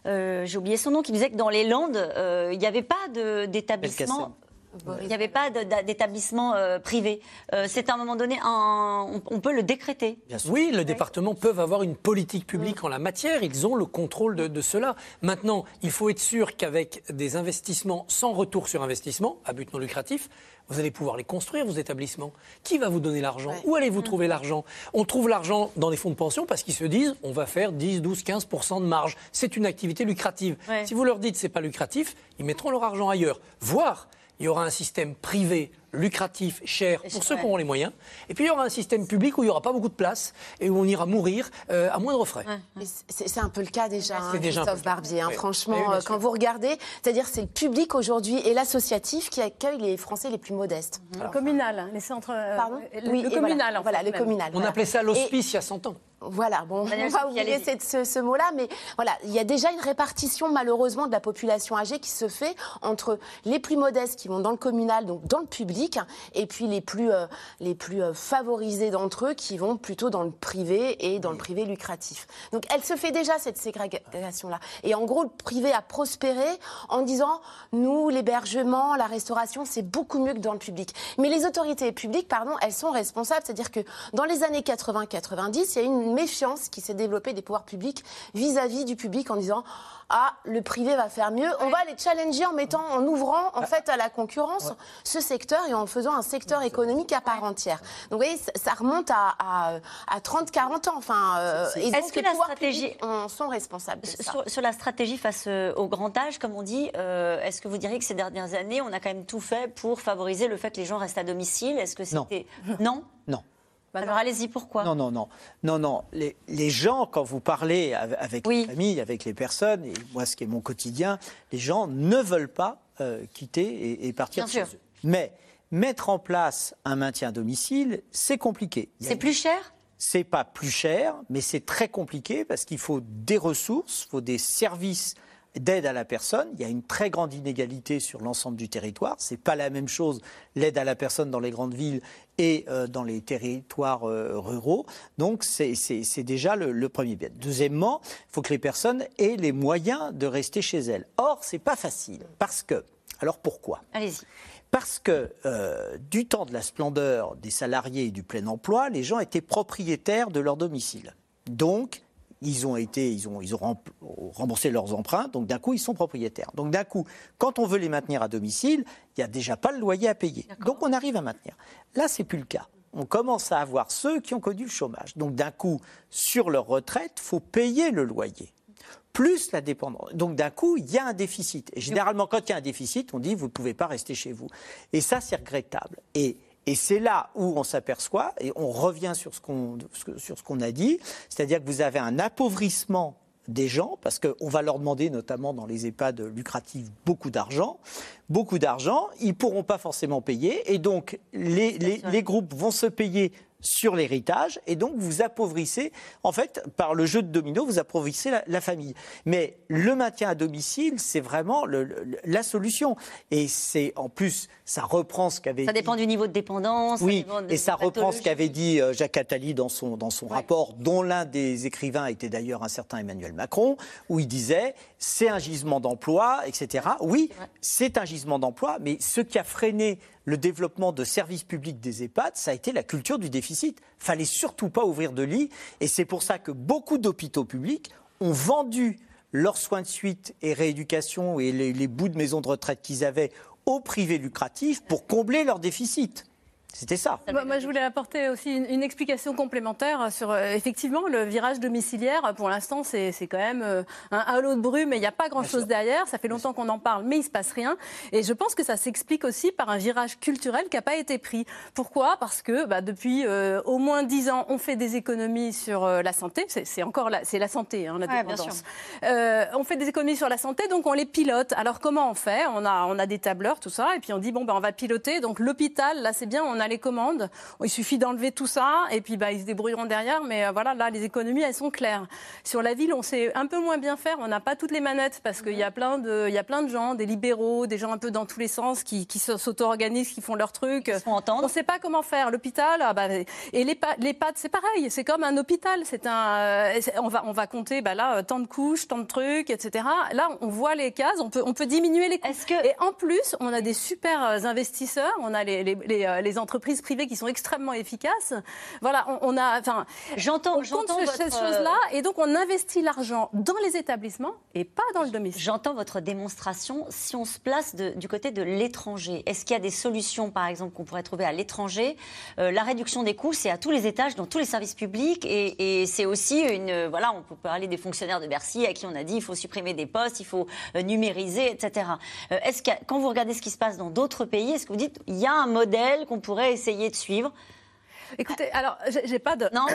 Euh, j'ai oublié son nom, qui disait que dans les Landes, euh, il n'y avait pas de, d'établissement, il n'y avait pas de, d'établissement euh, privé. Euh, c'est à un moment donné, un, on, on peut le décréter. Oui, le département peut avoir une politique publique mmh. en la matière. Ils ont le contrôle de, de cela. Maintenant, il faut être sûr qu'avec des investissements sans retour sur investissement, à but non lucratif, vous allez pouvoir les construire, vos établissements. Qui va vous donner l'argent ? Ouais. Où allez-vous mmh. trouver l'argent ? On trouve l'argent dans les fonds de pension parce qu'ils se disent on va faire dix, douze, quinze pour cent de marge. C'est une activité lucrative. Ouais. Si vous leur dites c'est pas lucratif, ils mettront leur argent ailleurs. Voire, il y aura un système privé lucratif, cher, pour ceux qui auront les moyens. Et puis il y aura un système public où il n'y aura pas beaucoup de place et où on ira mourir euh, à moindre frais. C'est, c'est un peu le cas déjà, hein, déjà Christophe Barbier. Hein, oui. Franchement, oui, quand vous regardez, c'est-à-dire c'est le public aujourd'hui et l'associatif qui accueille les Français les plus modestes. Alors, le communal, hein, les centres... Euh, Pardon Le, oui, le communal, voilà, en fait, voilà, le communal. On voilà. appelait ça l'hospice et... il y a cent ans. Voilà, bon, on va pas oublier cette, ce, ce mot-là, mais voilà, il y a déjà une répartition malheureusement de la population âgée qui se fait entre les plus modestes qui vont dans le communal, donc dans le public, et puis les plus, euh, les plus euh, favorisés d'entre eux qui vont plutôt dans le privé et dans le privé lucratif. Donc elle se fait déjà cette ségrégation-là. Et en gros, le privé a prospéré en disant, nous, l'hébergement, la restauration, c'est beaucoup mieux que dans le public. Mais les autorités publiques, pardon, elles sont responsables, c'est-à-dire que dans les années quatre-vingts quatre-vingt-dix, il y a une méfiance qui s'est développée des pouvoirs publics vis-à-vis du public en disant ah, le privé va faire mieux, on va les challenger en mettant, en ouvrant en fait à la concurrence ouais. ce secteur et en faisant un secteur économique à part entière. Donc vous voyez, ça remonte à, à, à trente, quarante ans. Enfin, euh, et donc Est-ce que les la pouvoirs stratégie... publics en sont responsables de ça. Sur, sur la stratégie face au grand âge, comme on dit, euh, est-ce que vous diriez que ces dernières années, on a quand même tout fait pour favoriser le fait que les gens restent à domicile? Est-ce que c'était... Non. Non, non. Alors allez-y, pourquoi ? Non, non, non. non, non. Les, les gens, quand vous parlez avec oui. les familles, avec les personnes, et moi ce qui est mon quotidien, les gens ne veulent pas euh, quitter et, et partir Bien chez sûr. Eux. Mais mettre en place un maintien à domicile, c'est compliqué. C'est une... plus cher ? C'est pas plus cher, mais c'est très compliqué parce qu'il faut des ressources, il faut des services d'aide à la personne. Il y a une très grande inégalité sur l'ensemble du territoire. Ce n'est pas la même chose l'aide à la personne dans les grandes villes et euh, dans les territoires euh, ruraux. Donc c'est, c'est, c'est déjà le, le premier biais. Deuxièmement, il faut que les personnes aient les moyens de rester chez elles. Or, ce n'est pas facile. Parce que... Alors pourquoi ? Allez-y. Parce que euh, du temps de la splendeur des salariés et du plein emploi, les gens étaient propriétaires de leur domicile. Donc... Ils ont, été, ils, ont, ils ont remboursé leurs emprunts, donc d'un coup, ils sont propriétaires. Donc d'un coup, quand on veut les maintenir à domicile, il n'y a déjà pas le loyer à payer. D'accord. Donc on arrive à maintenir. Là, ce n'est plus le cas. on commence à avoir ceux qui ont connu le chômage. Donc d'un coup, sur leur retraite, il faut payer le loyer, plus la dépendance. Donc d'un coup, il y a un déficit. Et généralement, quand il y a un déficit, on dit « vous ne pouvez pas rester chez vous ». Et ça, c'est regrettable. Et, et c'est là où on s'aperçoit, et on revient sur ce qu'on, sur ce qu'on a dit, c'est-à-dire que vous avez un appauvrissement des gens, parce qu'on va leur demander, notamment dans les EHPAD lucratifs, beaucoup d'argent. Beaucoup d'argent, ils ne pourront pas forcément payer, et donc les, les, les groupes vont se payer sur l'héritage, et donc vous appauvrissez, en fait, par le jeu de domino, vous appauvrissez la, la famille. Mais le maintien à domicile, c'est vraiment le, le, la solution. Et c'est, en plus, ça reprend ce qu'avait dit... Ça dépend dit... du niveau de dépendance. Oui, ça de, et ça reprend ce qu'avait dit Jacques Attali dans son, dans son ouais. rapport, dont l'un des écrivains était d'ailleurs un certain Emmanuel Macron, où il disait, c'est un gisement d'emploi, et cetera. Oui, c'est un gisement d'emploi, mais ce qui a freiné le développement de services publics des EHPAD, ça a été la culture du déficit. Il ne fallait surtout pas ouvrir de lits. Et c'est pour ça que beaucoup d'hôpitaux publics ont vendu leurs soins de suite et rééducation et les, les bouts de maisons de retraite qu'ils avaient aux privés lucratifs pour combler leur déficit. C'était ça. Moi, moi, je voulais apporter aussi une, une explication complémentaire sur, euh, effectivement, le virage domiciliaire. Pour l'instant, c'est, c'est quand même euh, un halo de brume, mais il n'y a pas grand-chose derrière. Ça fait longtemps qu'on en parle, mais il ne se passe rien. Et je pense que ça s'explique aussi par un virage culturel qui n'a pas été pris. Pourquoi ? Parce que bah, depuis euh, au moins dix ans, on fait des économies sur euh, la santé. C'est, c'est encore la, c'est la santé, hein, la dépendance. Ouais, euh, on fait des économies sur la santé, donc on les pilote. Alors, comment on fait ? on a, on a des tableurs, tout ça, et puis on dit, bon, bah, on va piloter. Donc, l'hôpital, là, c'est bien, on a les commandes, il suffit d'enlever tout ça et puis bah, ils se débrouilleront derrière, mais euh, voilà, là les économies elles sont claires. Sur la ville on sait un peu moins bien faire, on n'a pas toutes les manettes parce qu'il mmh. y a plein de, il y a plein de gens, des libéraux, des gens un peu dans tous les sens qui, qui s'auto-organisent, qui font leur truc. Ils se font entendre. On ne sait pas comment faire. L'hôpital ah, bah, et les l'EHPAD c'est pareil, c'est comme un hôpital, c'est un, euh, on va on va compter bah, là tant de couches, tant de trucs, et cetera. Là on voit les cases, on peut on peut diminuer les couches. Est-ce que... Et en plus on a des super investisseurs, on a les les, les, les entreprises privées qui sont extrêmement efficaces. Voilà, on, on a, enfin, j'entends, on j'entends compte cette chose-là et donc on investit l'argent dans les établissements et pas dans le domicile. J'entends votre démonstration. Si on se place de, du côté de l'étranger, est-ce qu'il y a des solutions, par exemple, qu'on pourrait trouver à l'étranger ? euh, La réduction des coûts, c'est à tous les étages, dans tous les services publics, et, et c'est aussi une, voilà, on peut parler des fonctionnaires de Bercy à qui on a dit il faut supprimer des postes, il faut numériser, et cetera. Euh, est-ce que quand vous regardez ce qui se passe dans d'autres pays, est-ce que vous dites il y a un modèle qu'on pourrait essayer de suivre? Écoutez, alors, j'ai, j'ai pas de... Non,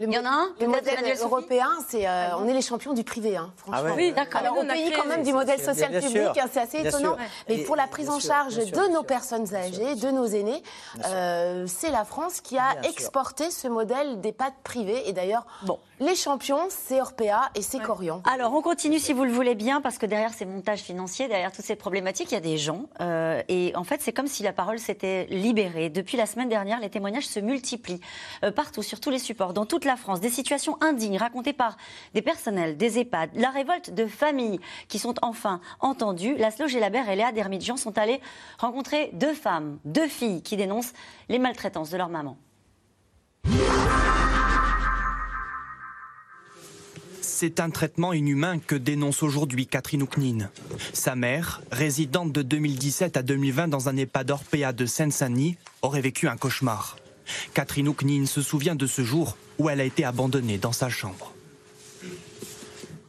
il y en a un. Le modèle européen, c'est, euh, ah on est les champions du privé, hein, franchement. Ah ouais. Oui, d'accord. Alors, on, on a pays quand même du modèle social bien, bien public, sûr. C'est assez bien étonnant. Sûr. Mais et, pour la prise en sûr, charge sûr, de nos sûr, personnes âgées, sûr, de nos aînés, euh, c'est la France qui a bien exporté bien ce modèle d'EHPAD privé. Et d'ailleurs, bon, les champions, c'est Orpea et c'est ouais. Korian. Alors, on continue si vous le voulez bien, parce que derrière ces montages financiers, derrière toutes ces problématiques, il y a des gens. Euh, et en fait, c'est comme si la parole s'était libérée. Depuis la semaine dernière, les témoignages se multiplient. Partout, sur tous les supports, dans toute la France, des situations indignes racontées par des personnels, des EHPAD, la révolte de familles qui sont enfin entendues. Laszlo Gelabert et Léa Dermidjian sont allées rencontrer deux femmes, deux filles qui dénoncent les maltraitances de leur maman. C'est un traitement inhumain que dénonce aujourd'hui Catherine Ouknine. Sa mère, résidente de deux mille dix-sept à deux mille vingt dans un EHPAD Orpea de Seine-Saint-Denis, aurait vécu un cauchemar. Catherine Ouknine se souvient de ce jour où elle a été abandonnée dans sa chambre.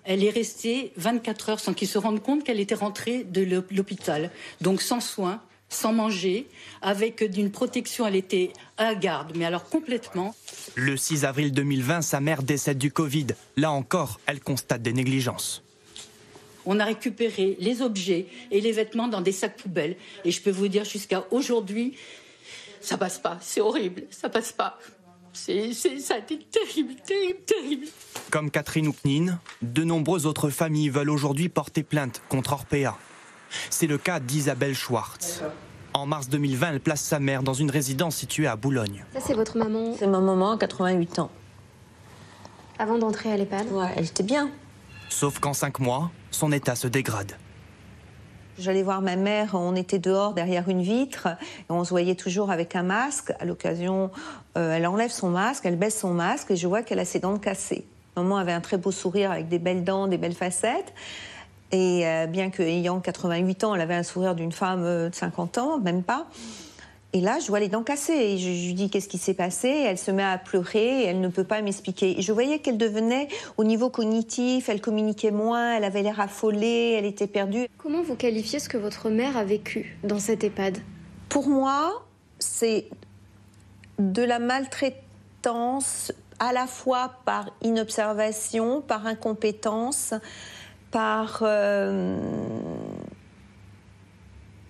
Elle est restée vingt-quatre heures sans qu'ils se rendent compte qu'elle était rentrée de l'hôpital. Donc sans soins, sans manger, avec une protection, elle était à garde, mais alors complètement. Le six avril deux mille vingt, sa mère décède du Covid. Là encore, elle constate des négligences. On a récupéré les objets et les vêtements dans des sacs poubelles. Et je peux vous dire jusqu'à aujourd'hui... Ça passe pas, c'est horrible, ça passe pas. C'est, c'est, ça a été terrible, terrible, terrible. Comme Catherine Ouknine, de nombreuses autres familles veulent aujourd'hui porter plainte contre Orpea. C'est le cas d'Isabelle Schwartz. En mars deux mille vingt, elle place sa mère dans une résidence située à Boulogne. Ça, c'est votre maman ? C'est ma maman, quatre-vingt-huit ans. Avant d'entrer à l'EHPAD ? Ouais, elle était bien. Sauf qu'en cinq mois, son état se dégrade. J'allais voir ma mère, on était dehors derrière une vitre, et on se voyait toujours avec un masque. À l'occasion, euh, elle enlève son masque, elle baisse son masque et je vois qu'elle a ses dents cassées. Maman avait un très beau sourire avec des belles dents, des belles facettes. Et euh, bien qu'ayant quatre-vingt-huit ans, elle avait un sourire d'une femme de cinquante ans, même pas. Et là, je vois les dents cassées. Et je lui dis, qu'est-ce qui s'est passé? Elle se met à pleurer et elle ne peut pas m'expliquer. Et je voyais qu'elle devenait, au niveau cognitif, elle communiquait moins, elle avait l'air affolée, elle était perdue. Comment vous qualifiez ce que votre mère a vécu dans cet EHPAD? Pour moi, c'est de la maltraitance à la fois par inobservation, par incompétence, par... Euh...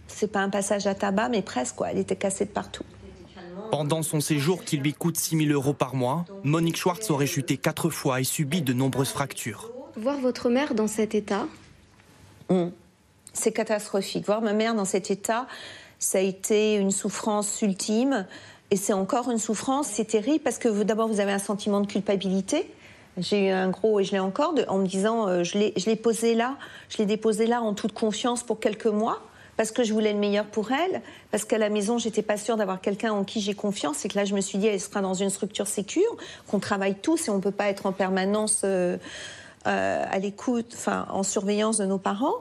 C'est pas un passage à tabac, mais presque, quoi. Elle était cassée de partout. Pendant son séjour qui lui coûte six mille euros par mois, Monique Schwartz aurait chuté quatre fois et subi de nombreuses fractures. Voir votre mère dans cet état, mmh. c'est catastrophique. Voir ma mère dans cet état, ça a été une souffrance ultime. Et c'est encore une souffrance, c'est terrible, parce que d'abord vous avez un sentiment de culpabilité. J'ai eu un gros, et je l'ai encore, de, en me disant euh, je l'ai, je l'ai posé là, je l'ai déposé là en toute confiance pour quelques mois, parce que je voulais le meilleur pour elle, parce qu'à la maison, j'étais pas sûre d'avoir quelqu'un en qui j'ai confiance, et que là, je me suis dit, elle sera dans une structure sécure, qu'on travaille tous, et on peut pas être en permanence euh, euh, à l'écoute, enfin, en surveillance de nos parents.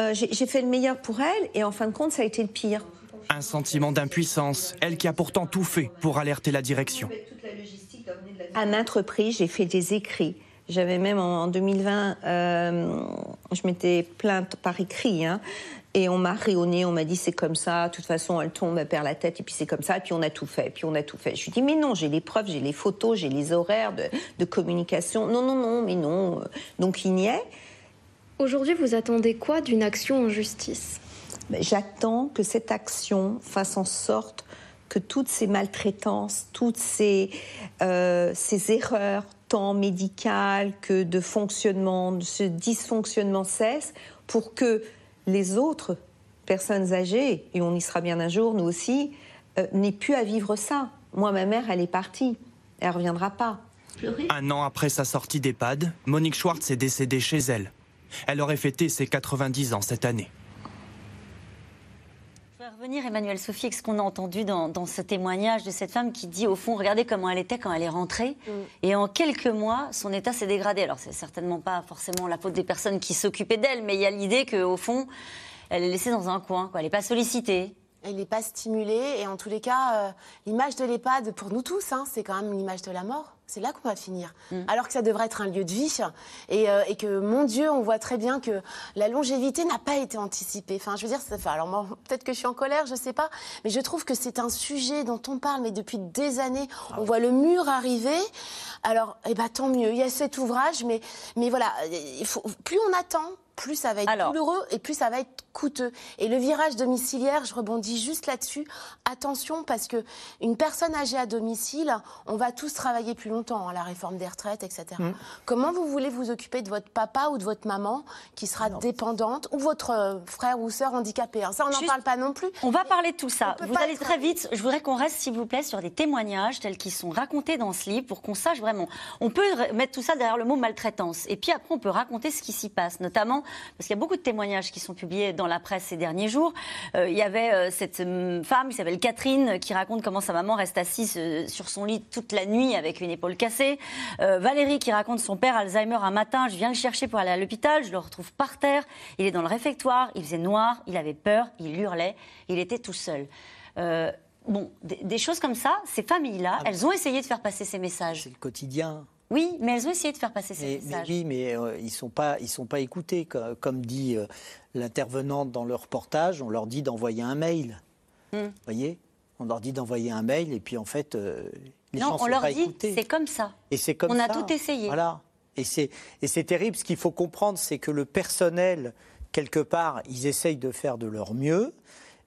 Euh, j'ai, j'ai fait le meilleur pour elle, et en fin de compte, ça a été le pire. Un sentiment d'impuissance, elle qui a pourtant tout fait pour alerter la direction. À maintes reprises, j'ai fait des écrits. J'avais même, en deux mille vingt, euh, je m'étais plainte par écrit, hein, et on m'a rayonné, on m'a dit c'est comme ça, de toute façon elle tombe, elle perd la tête, et puis c'est comme ça, et puis on a tout fait, et puis on a tout fait. Je lui dis mais non, j'ai les preuves, j'ai les photos, j'ai les horaires de, de communication. Non, non, non, mais non. Donc il n'y est. Aujourd'hui, vous attendez quoi d'une action en justice? Ben, j'attends que cette action fasse en sorte que toutes ces maltraitances, toutes ces, euh, ces erreurs, tant médicales que de fonctionnement, de ce dysfonctionnement cesse, pour que les autres personnes âgées, et on y sera bien un jour, nous aussi, euh, n'aient plus à vivre ça. Moi, ma mère, elle est partie. Elle ne reviendra pas. Un an après sa sortie d'EHPAD, Monique Schwartz est décédée chez elle. Elle aurait fêté ses quatre-vingt-dix ans cette année. Je vais revenir, Emmanuelle Souffi, avec ce qu'on a entendu dans, dans ce témoignage de cette femme qui dit, au fond, regardez comment elle était quand elle est rentrée. Mmh. Et en quelques mois, son état s'est dégradé. Alors, c'est certainement pas forcément la faute des personnes qui s'occupaient d'elle, mais il y a l'idée qu'au fond, elle est laissée dans un coin, quoi. Elle n'est pas sollicitée. Elle n'est pas stimulée. Et en tous les cas, euh, l'image de l'EHPAD, pour nous tous, hein, c'est quand même l'image de la mort. C'est là qu'on va finir. Mmh. Alors que ça devrait être un lieu de vie. Et, euh, et que, mon Dieu, on voit très bien que la longévité n'a pas été anticipée. Enfin, je veux dire, ça, enfin, alors moi, peut-être que je suis en colère, je ne sais pas. Mais je trouve que c'est un sujet dont on parle. Mais depuis des années, ah, on oui. voit le mur arriver. Alors, eh ben, tant mieux. Il y a cet ouvrage. Mais, mais voilà, il faut, plus on attend, plus ça va être alors... douloureux et plus ça va être coûteux. Et le virage domiciliaire, je rebondis juste là-dessus. Attention, parce qu'une personne âgée à domicile, on va tous travailler plus longtemps. Temps, la réforme des retraites, et cetera. Mmh. Comment vous voulez vous occuper de votre papa ou de votre maman qui sera non. dépendante, ou votre frère ou sœur handicapé? Ça, on n'en parle pas non plus. On va parler de tout ça. Vous allez être... très vite. Je voudrais qu'on reste, s'il vous plaît, sur des témoignages tels qu'ils sont racontés dans ce livre pour qu'on sache vraiment. On peut mettre tout ça derrière le mot maltraitance. Et puis après, on peut raconter ce qui s'y passe, notamment parce qu'il y a beaucoup de témoignages qui sont publiés dans la presse ces derniers jours. Euh, il y avait euh, cette euh, femme qui s'appelle Catherine qui raconte comment sa maman reste assise euh, sur son lit toute la nuit avec une épaule cassé. Euh, Valérie qui raconte son père Alzheimer un matin, je viens le chercher pour aller à l'hôpital, je le retrouve par terre, il est dans le réfectoire, il faisait noir, il avait peur, il hurlait, il était tout seul. Euh, bon, des, des choses comme ça, ces familles-là, ah, elles ont essayé de faire passer ces messages. C'est le quotidien. Oui, mais elles ont essayé de faire passer ces mais, messages. Mais oui, mais euh, ils ne sont, sont pas écoutés. Comme, comme dit euh, l'intervenante dans le reportage, on leur dit d'envoyer un mail. Mmh. Vous voyez ? On leur dit d'envoyer un mail et puis en fait... Euh, Les non, on leur dit, c'est comme ça. Et c'est comme on ça. On a tout essayé. Voilà. Et c'est, et c'est terrible. Ce qu'il faut comprendre, c'est que le personnel, quelque part, ils essayent de faire de leur mieux.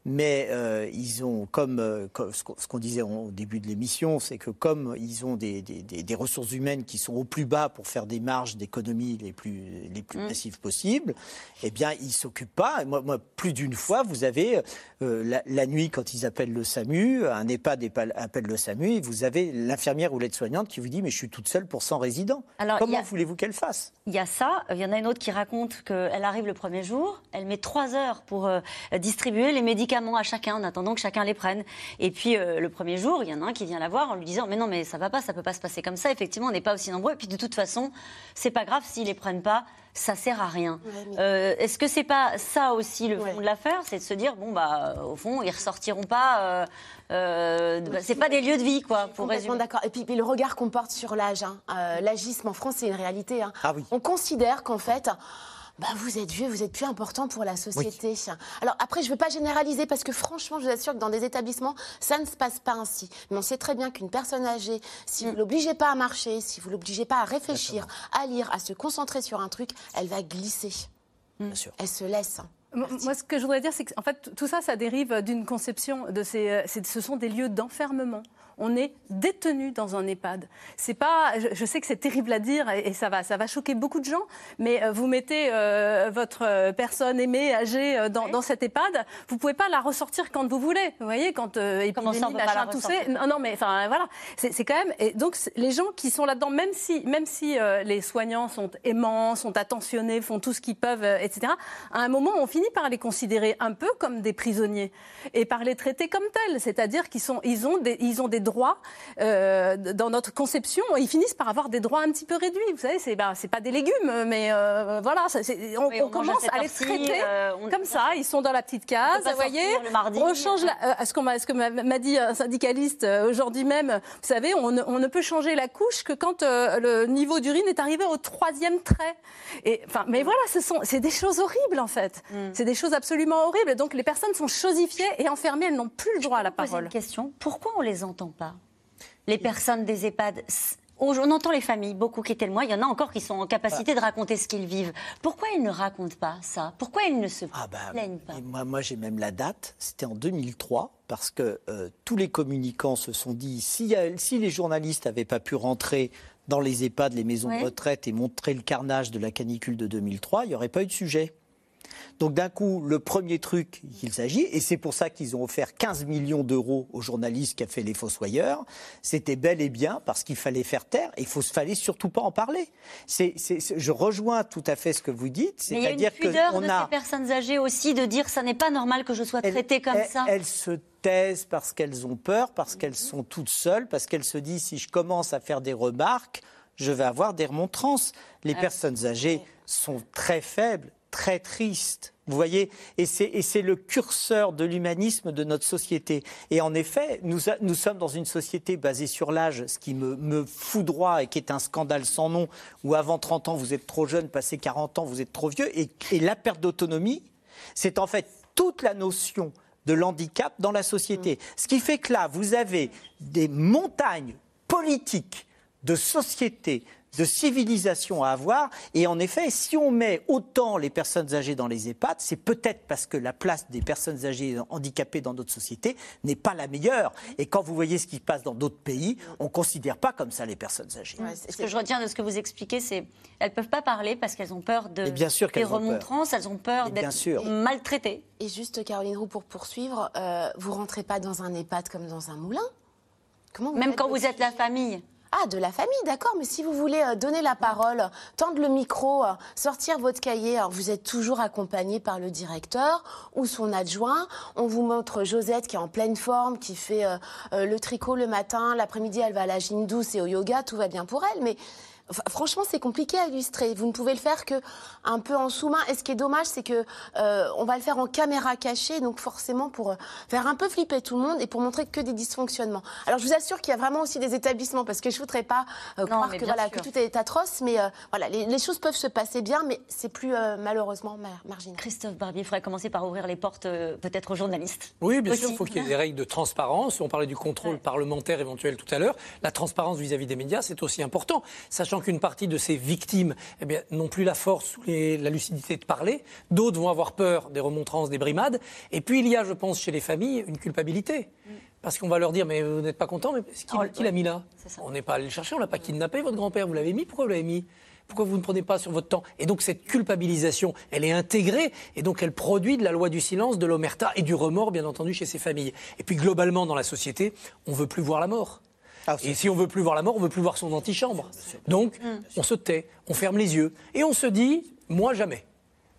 Mais euh, ils ont, comme, euh, comme ce qu'on disait au début de l'émission, c'est que comme ils ont des, des, des ressources humaines qui sont au plus bas pour faire des marges d'économie les plus, les plus mmh. massives possibles, eh bien, ils ne s'occupent pas. Et moi, moi, plus d'une fois, vous avez euh, la, la nuit, quand ils appellent le SAMU, un EHPAD appelle le SAMU, et vous avez l'infirmière ou l'aide-soignante qui vous dit « mais je suis toute seule pour cent résidents ». Comment a, voulez-vous qu'elle fasse? Il y a ça. Il y en a une autre qui raconte qu'elle arrive le premier jour, elle met trois heures pour euh, distribuer les médicaments médicaments à chacun en attendant que chacun les prenne. Et puis euh, le premier jour, il y en a un qui vient la voir en lui disant mais non mais ça va pas, ça peut pas se passer comme ça, effectivement on n'est pas aussi nombreux et puis de toute façon c'est pas grave s'ils les prennent pas, ça sert à rien. Ouais, mais... euh, est-ce que c'est pas ça aussi le fond ouais. de l'affaire, c'est de se dire bon bah au fond ils ressortiront pas, euh, euh, bah, c'est pas des lieux de vie quoi pour résumer. D'accord. Et puis, puis le regard qu'on porte sur l'âge, hein. euh, l'agisme en France c'est une réalité. Hein. Ah, oui. On considère qu'en fait bah vous êtes vieux, vous êtes plus important pour la société. Oui. Alors après, je ne veux pas généraliser parce que franchement, je vous assure que dans des établissements, ça ne se passe pas ainsi. Mais on sait très bien qu'une personne âgée, si mmh. vous ne l'obligez pas à marcher, si vous ne l'obligez pas à réfléchir, exactement. À lire, à se concentrer sur un truc, elle va glisser. Mmh. Bien sûr. Elle se laisse. Moi, ce que je voudrais dire, c'est qu'en fait, tout ça, ça dérive d'une conception de ces... Ce sont des lieux d'enfermement. On est détenu dans un EHPAD. C'est pas, je sais que c'est terrible à dire et ça va, ça va choquer beaucoup de gens, mais vous mettez euh, votre personne aimée, âgée dans, dans cet EHPAD, vous pouvez pas la ressortir quand vous voulez. Vous voyez, quand euh, épidémie, machin, tout ça. Non, non, mais enfin voilà, c'est, c'est quand même. Et donc les gens qui sont là-dedans, même si, même si euh, les soignants sont aimants, sont attentionnés, font tout ce qu'ils peuvent, euh, et cetera. À un moment, on finit par les considérer un peu comme des prisonniers et par les traiter comme tels, c'est-à-dire qu'ils sont, ils ont des, ils ont des droits, euh, dans notre conception, ils finissent par avoir des droits un petit peu réduits. Vous savez, c'est, bah, c'est pas des légumes, mais euh, voilà, ça, c'est, on, oui, on, on commence à, à les traiter euh, comme on... ça. Ils sont dans la petite case, vous voyez. On change la, euh, ce, qu'on m'a, ce que m'a, m'a dit un syndicaliste euh, aujourd'hui même, vous savez, on, on ne peut changer la couche que quand euh, le niveau d'urine est arrivé au troisième trait. Et, enfin, mais mm. voilà, ce sont, c'est des choses horribles, en fait. Mm. C'est des choses absolument horribles. Et donc, les personnes sont chosifiées et enfermées, elles n'ont plus le droit à la parole. Une question. Pourquoi on les entend pas. Les personnes des EHPAD, on entend les familles, beaucoup qui témoignent, il y en a encore qui sont en capacité voilà. de raconter ce qu'ils vivent. Pourquoi ils ne racontent pas ça? Pourquoi ils ne se ah bah, plaignent pas? Moi, moi j'ai même la date, c'était en deux mille trois, parce que euh, tous les communicants se sont dit, si, si les journalistes n'avaient pas pu rentrer dans les EHPAD, les maisons ouais. de retraite et montrer le carnage de la canicule de deux mille trois, il n'y aurait pas eu de sujet. Donc d'un coup, le premier truc qu'il s'agit, et c'est pour ça qu'ils ont offert quinze millions d'euros aux journalistes qu'a fait Les Fossoyeurs, c'était bel et bien parce qu'il fallait faire taire, et il ne fallait surtout pas en parler. C'est, c'est, c'est, je rejoins tout à fait ce que vous dites. C'est Mais il y a une pudeur de a... ces personnes âgées aussi de dire « ça n'est pas normal que je sois traitée elle, comme elle, ça ». Elle se taisent parce qu'elles ont peur, parce qu'elles sont toutes seules, parce qu'elles se disent « si je commence à faire des remarques, je vais avoir des remontrances ». Les ah, personnes âgées oui. sont très faibles. Très triste, vous voyez, et c'est, et c'est le curseur de l'humanisme de notre société. Et en effet, nous, a, nous sommes dans une société basée sur l'âge, ce qui me, me foudroie et qui est un scandale sans nom, où avant trente ans, vous êtes trop jeune, passé quarante ans, vous êtes trop vieux. Et, et la perte d'autonomie, c'est en fait toute la notion de l'handicap dans la société. Ce qui fait que là, vous avez des montagnes politiques de sociétés, de civilisation à avoir. Et en effet, si on met autant les personnes âgées dans les EHPAD, c'est peut-être parce que la place des personnes âgées handicapées dans notre société n'est pas la meilleure. Et quand vous voyez ce qui se passe dans d'autres pays, on ne considère pas comme ça les personnes âgées. Ouais, ce que je retiens de ce que vous expliquez, c'est qu'elles ne peuvent pas parler parce qu'elles ont peur de, bien sûr des remontrances, peur. Elles ont peur d'être bien sûr. maltraitées. Et juste, Caroline Roux, pour poursuivre, euh, vous ne rentrez pas dans un EHPAD comme dans un moulin. Comment vous Même quand vous êtes la famille. Ah, de la famille, d'accord, mais si vous voulez donner la parole, tendre le micro, sortir votre cahier, vous êtes toujours accompagné par le directeur ou son adjoint. On vous montre Josette qui est en pleine forme, qui fait le tricot le matin, l'après-midi elle va à la gym douce et au yoga, tout va bien pour elle, mais... Franchement, c'est compliqué à illustrer. Vous ne pouvez le faire qu'un peu en sous-main. Et ce qui est dommage, c'est qu'on euh, va le faire en caméra cachée, donc forcément pour euh, faire un peu flipper tout le monde et pour montrer que des dysfonctionnements. Alors, je vous assure qu'il y a vraiment aussi des établissements, parce que je ne voudrais pas euh, non, croire que, voilà, que tout est atroce, mais euh, voilà, les, les choses peuvent se passer bien, mais c'est plus euh, malheureusement mar- marginal. Christophe Barbier, il faudrait commencer par ouvrir les portes euh, peut-être aux journalistes. Oui, bien aussi. sûr, il faut qu'il y ait des règles de transparence. On parlait du contrôle ouais. parlementaire éventuel tout à l'heure. La transparence vis-à-vis des médias, c'est aussi important. Sachant qu'une partie de ces victimes eh bien, n'ont plus la force ou la lucidité de parler. D'autres vont avoir peur des remontrances, des brimades. Et puis il y a, je pense, chez les familles, une culpabilité. Mmh. Parce qu'on va leur dire, mais vous n'êtes pas content, mais qui, oh, qui ouais. l'a mis là ? On n'est pas allé le chercher, on ne l'a pas kidnappé, votre grand-père, vous l'avez mis, pourquoi vous l'avez mis ? Pourquoi vous ne prenez pas sur votre temps ? Et donc cette culpabilisation, elle est intégrée et donc elle produit de la loi du silence, de l'omerta et du remords, bien entendu, chez ces familles. Et puis globalement, dans la société, on ne veut plus voir la mort. Ah, et si on ne veut plus voir la mort, on ne veut plus voir son antichambre. Donc, on se tait, on ferme les yeux et on se dit « moi jamais ».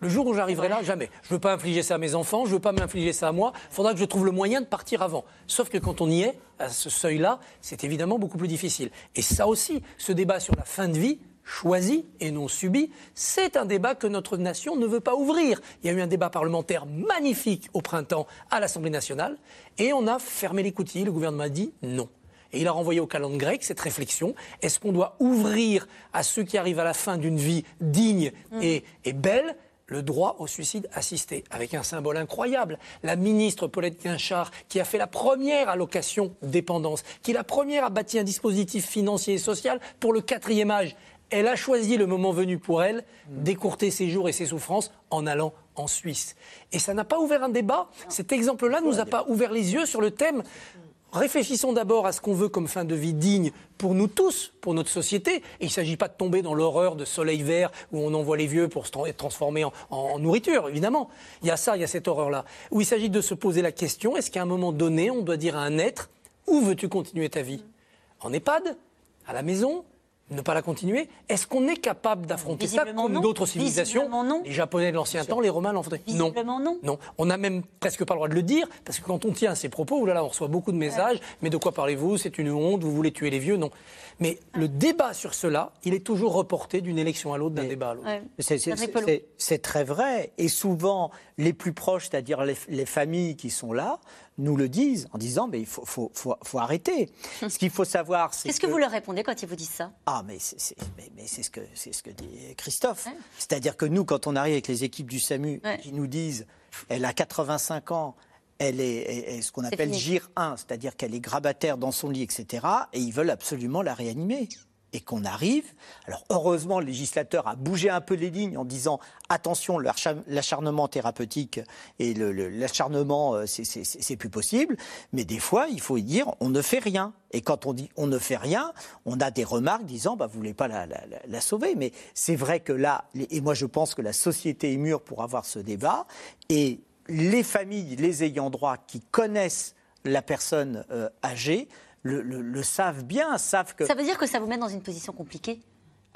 Le jour où j'arriverai là, jamais. Je ne veux pas infliger ça à mes enfants, je ne veux pas m'infliger ça à moi. Il faudra que je trouve le moyen de partir avant. Sauf que quand on y est, à ce seuil-là, c'est évidemment beaucoup plus difficile. Et ça aussi, ce débat sur la fin de vie, choisi et non subi, c'est un débat que notre nation ne veut pas ouvrir. Il y a eu un débat parlementaire magnifique au printemps à l'Assemblée nationale et on a fermé les coutilles. Le gouvernement a dit non. Et il a renvoyé au calendrier grec cette réflexion. Est-ce qu'on doit ouvrir à ceux qui arrivent à la fin d'une vie digne et, et belle le droit au suicide assisté, avec un symbole incroyable. La ministre Paulette Guinchard, qui a fait la première allocation dépendance, qui la première a bâti un dispositif financier et social pour le quatrième âge. Elle a choisi le moment venu pour elle d'écourter ses jours et ses souffrances en allant en Suisse. Et ça n'a pas ouvert un débat. Cet exemple-là ne nous a pas ouvert les yeux sur le thème. Réfléchissons d'abord à ce qu'on veut comme fin de vie digne pour nous tous, pour notre société. Et il ne s'agit pas de tomber dans l'horreur de Soleil Vert où on envoie les vieux pour se tra- être transformés en, en, en nourriture, évidemment. Il y a ça, il y a cette horreur-là. Où il s'agit de se poser la question, est-ce qu'à un moment donné, on doit dire à un être, où veux-tu continuer ta vie ? En EHPAD ? À la maison ? Ne pas la continuer. Est-ce qu'on est capable d'affronter ça comme non. d'autres civilisations non. Les Japonais de l'ancien temps, les Romains l'ont fait. Non. non. Non. On n'a même presque pas le droit de le dire, parce que quand on tient à ces propos, oulala, on reçoit beaucoup de messages, ouais. mais de quoi parlez-vous ? C'est une honte, vous voulez tuer les vieux ? Non. Mais ah. le débat sur cela, il est toujours reporté d'une élection à l'autre, d'un mais, débat à l'autre. Ouais. C'est, c'est, c'est, c'est, c'est très vrai. Et souvent, les plus proches, c'est-à-dire les, les familles qui sont là, nous le disent en disant mais il faut, faut, faut, faut arrêter. Ce qu'il faut savoir, c'est qu'est-ce que, que vous leur répondez quand ils vous disent ça ? Ah mais c'est, c'est, mais, mais c'est ce que c'est ce que dit Christophe. Ouais. C'est-à-dire que nous, quand on arrive avec les équipes du SAMU ouais. qui nous disent elle a quatre-vingt-cinq ans, elle est, est, est ce qu'on c'est appelle G I R un, c'est-à-dire qu'elle est grabataire dans son lit, et cetera. Et ils veulent absolument la réanimer. Et qu'on arrive, alors heureusement le législateur a bougé un peu les lignes en disant attention l'acharnement thérapeutique et le, le, l'acharnement c'est, c'est, c'est plus possible, mais des fois il faut dire on ne fait rien. Et quand on dit on ne fait rien, on a des remarques disant bah, vous ne voulez pas la, la, la sauver. Mais c'est vrai que là, et moi je pense que la société est mûre pour avoir ce débat, et les familles, les ayants droit qui connaissent la personne euh, âgée, Le, le, le savent bien, savent que... Ça veut dire que ça vous met dans une position compliquée ?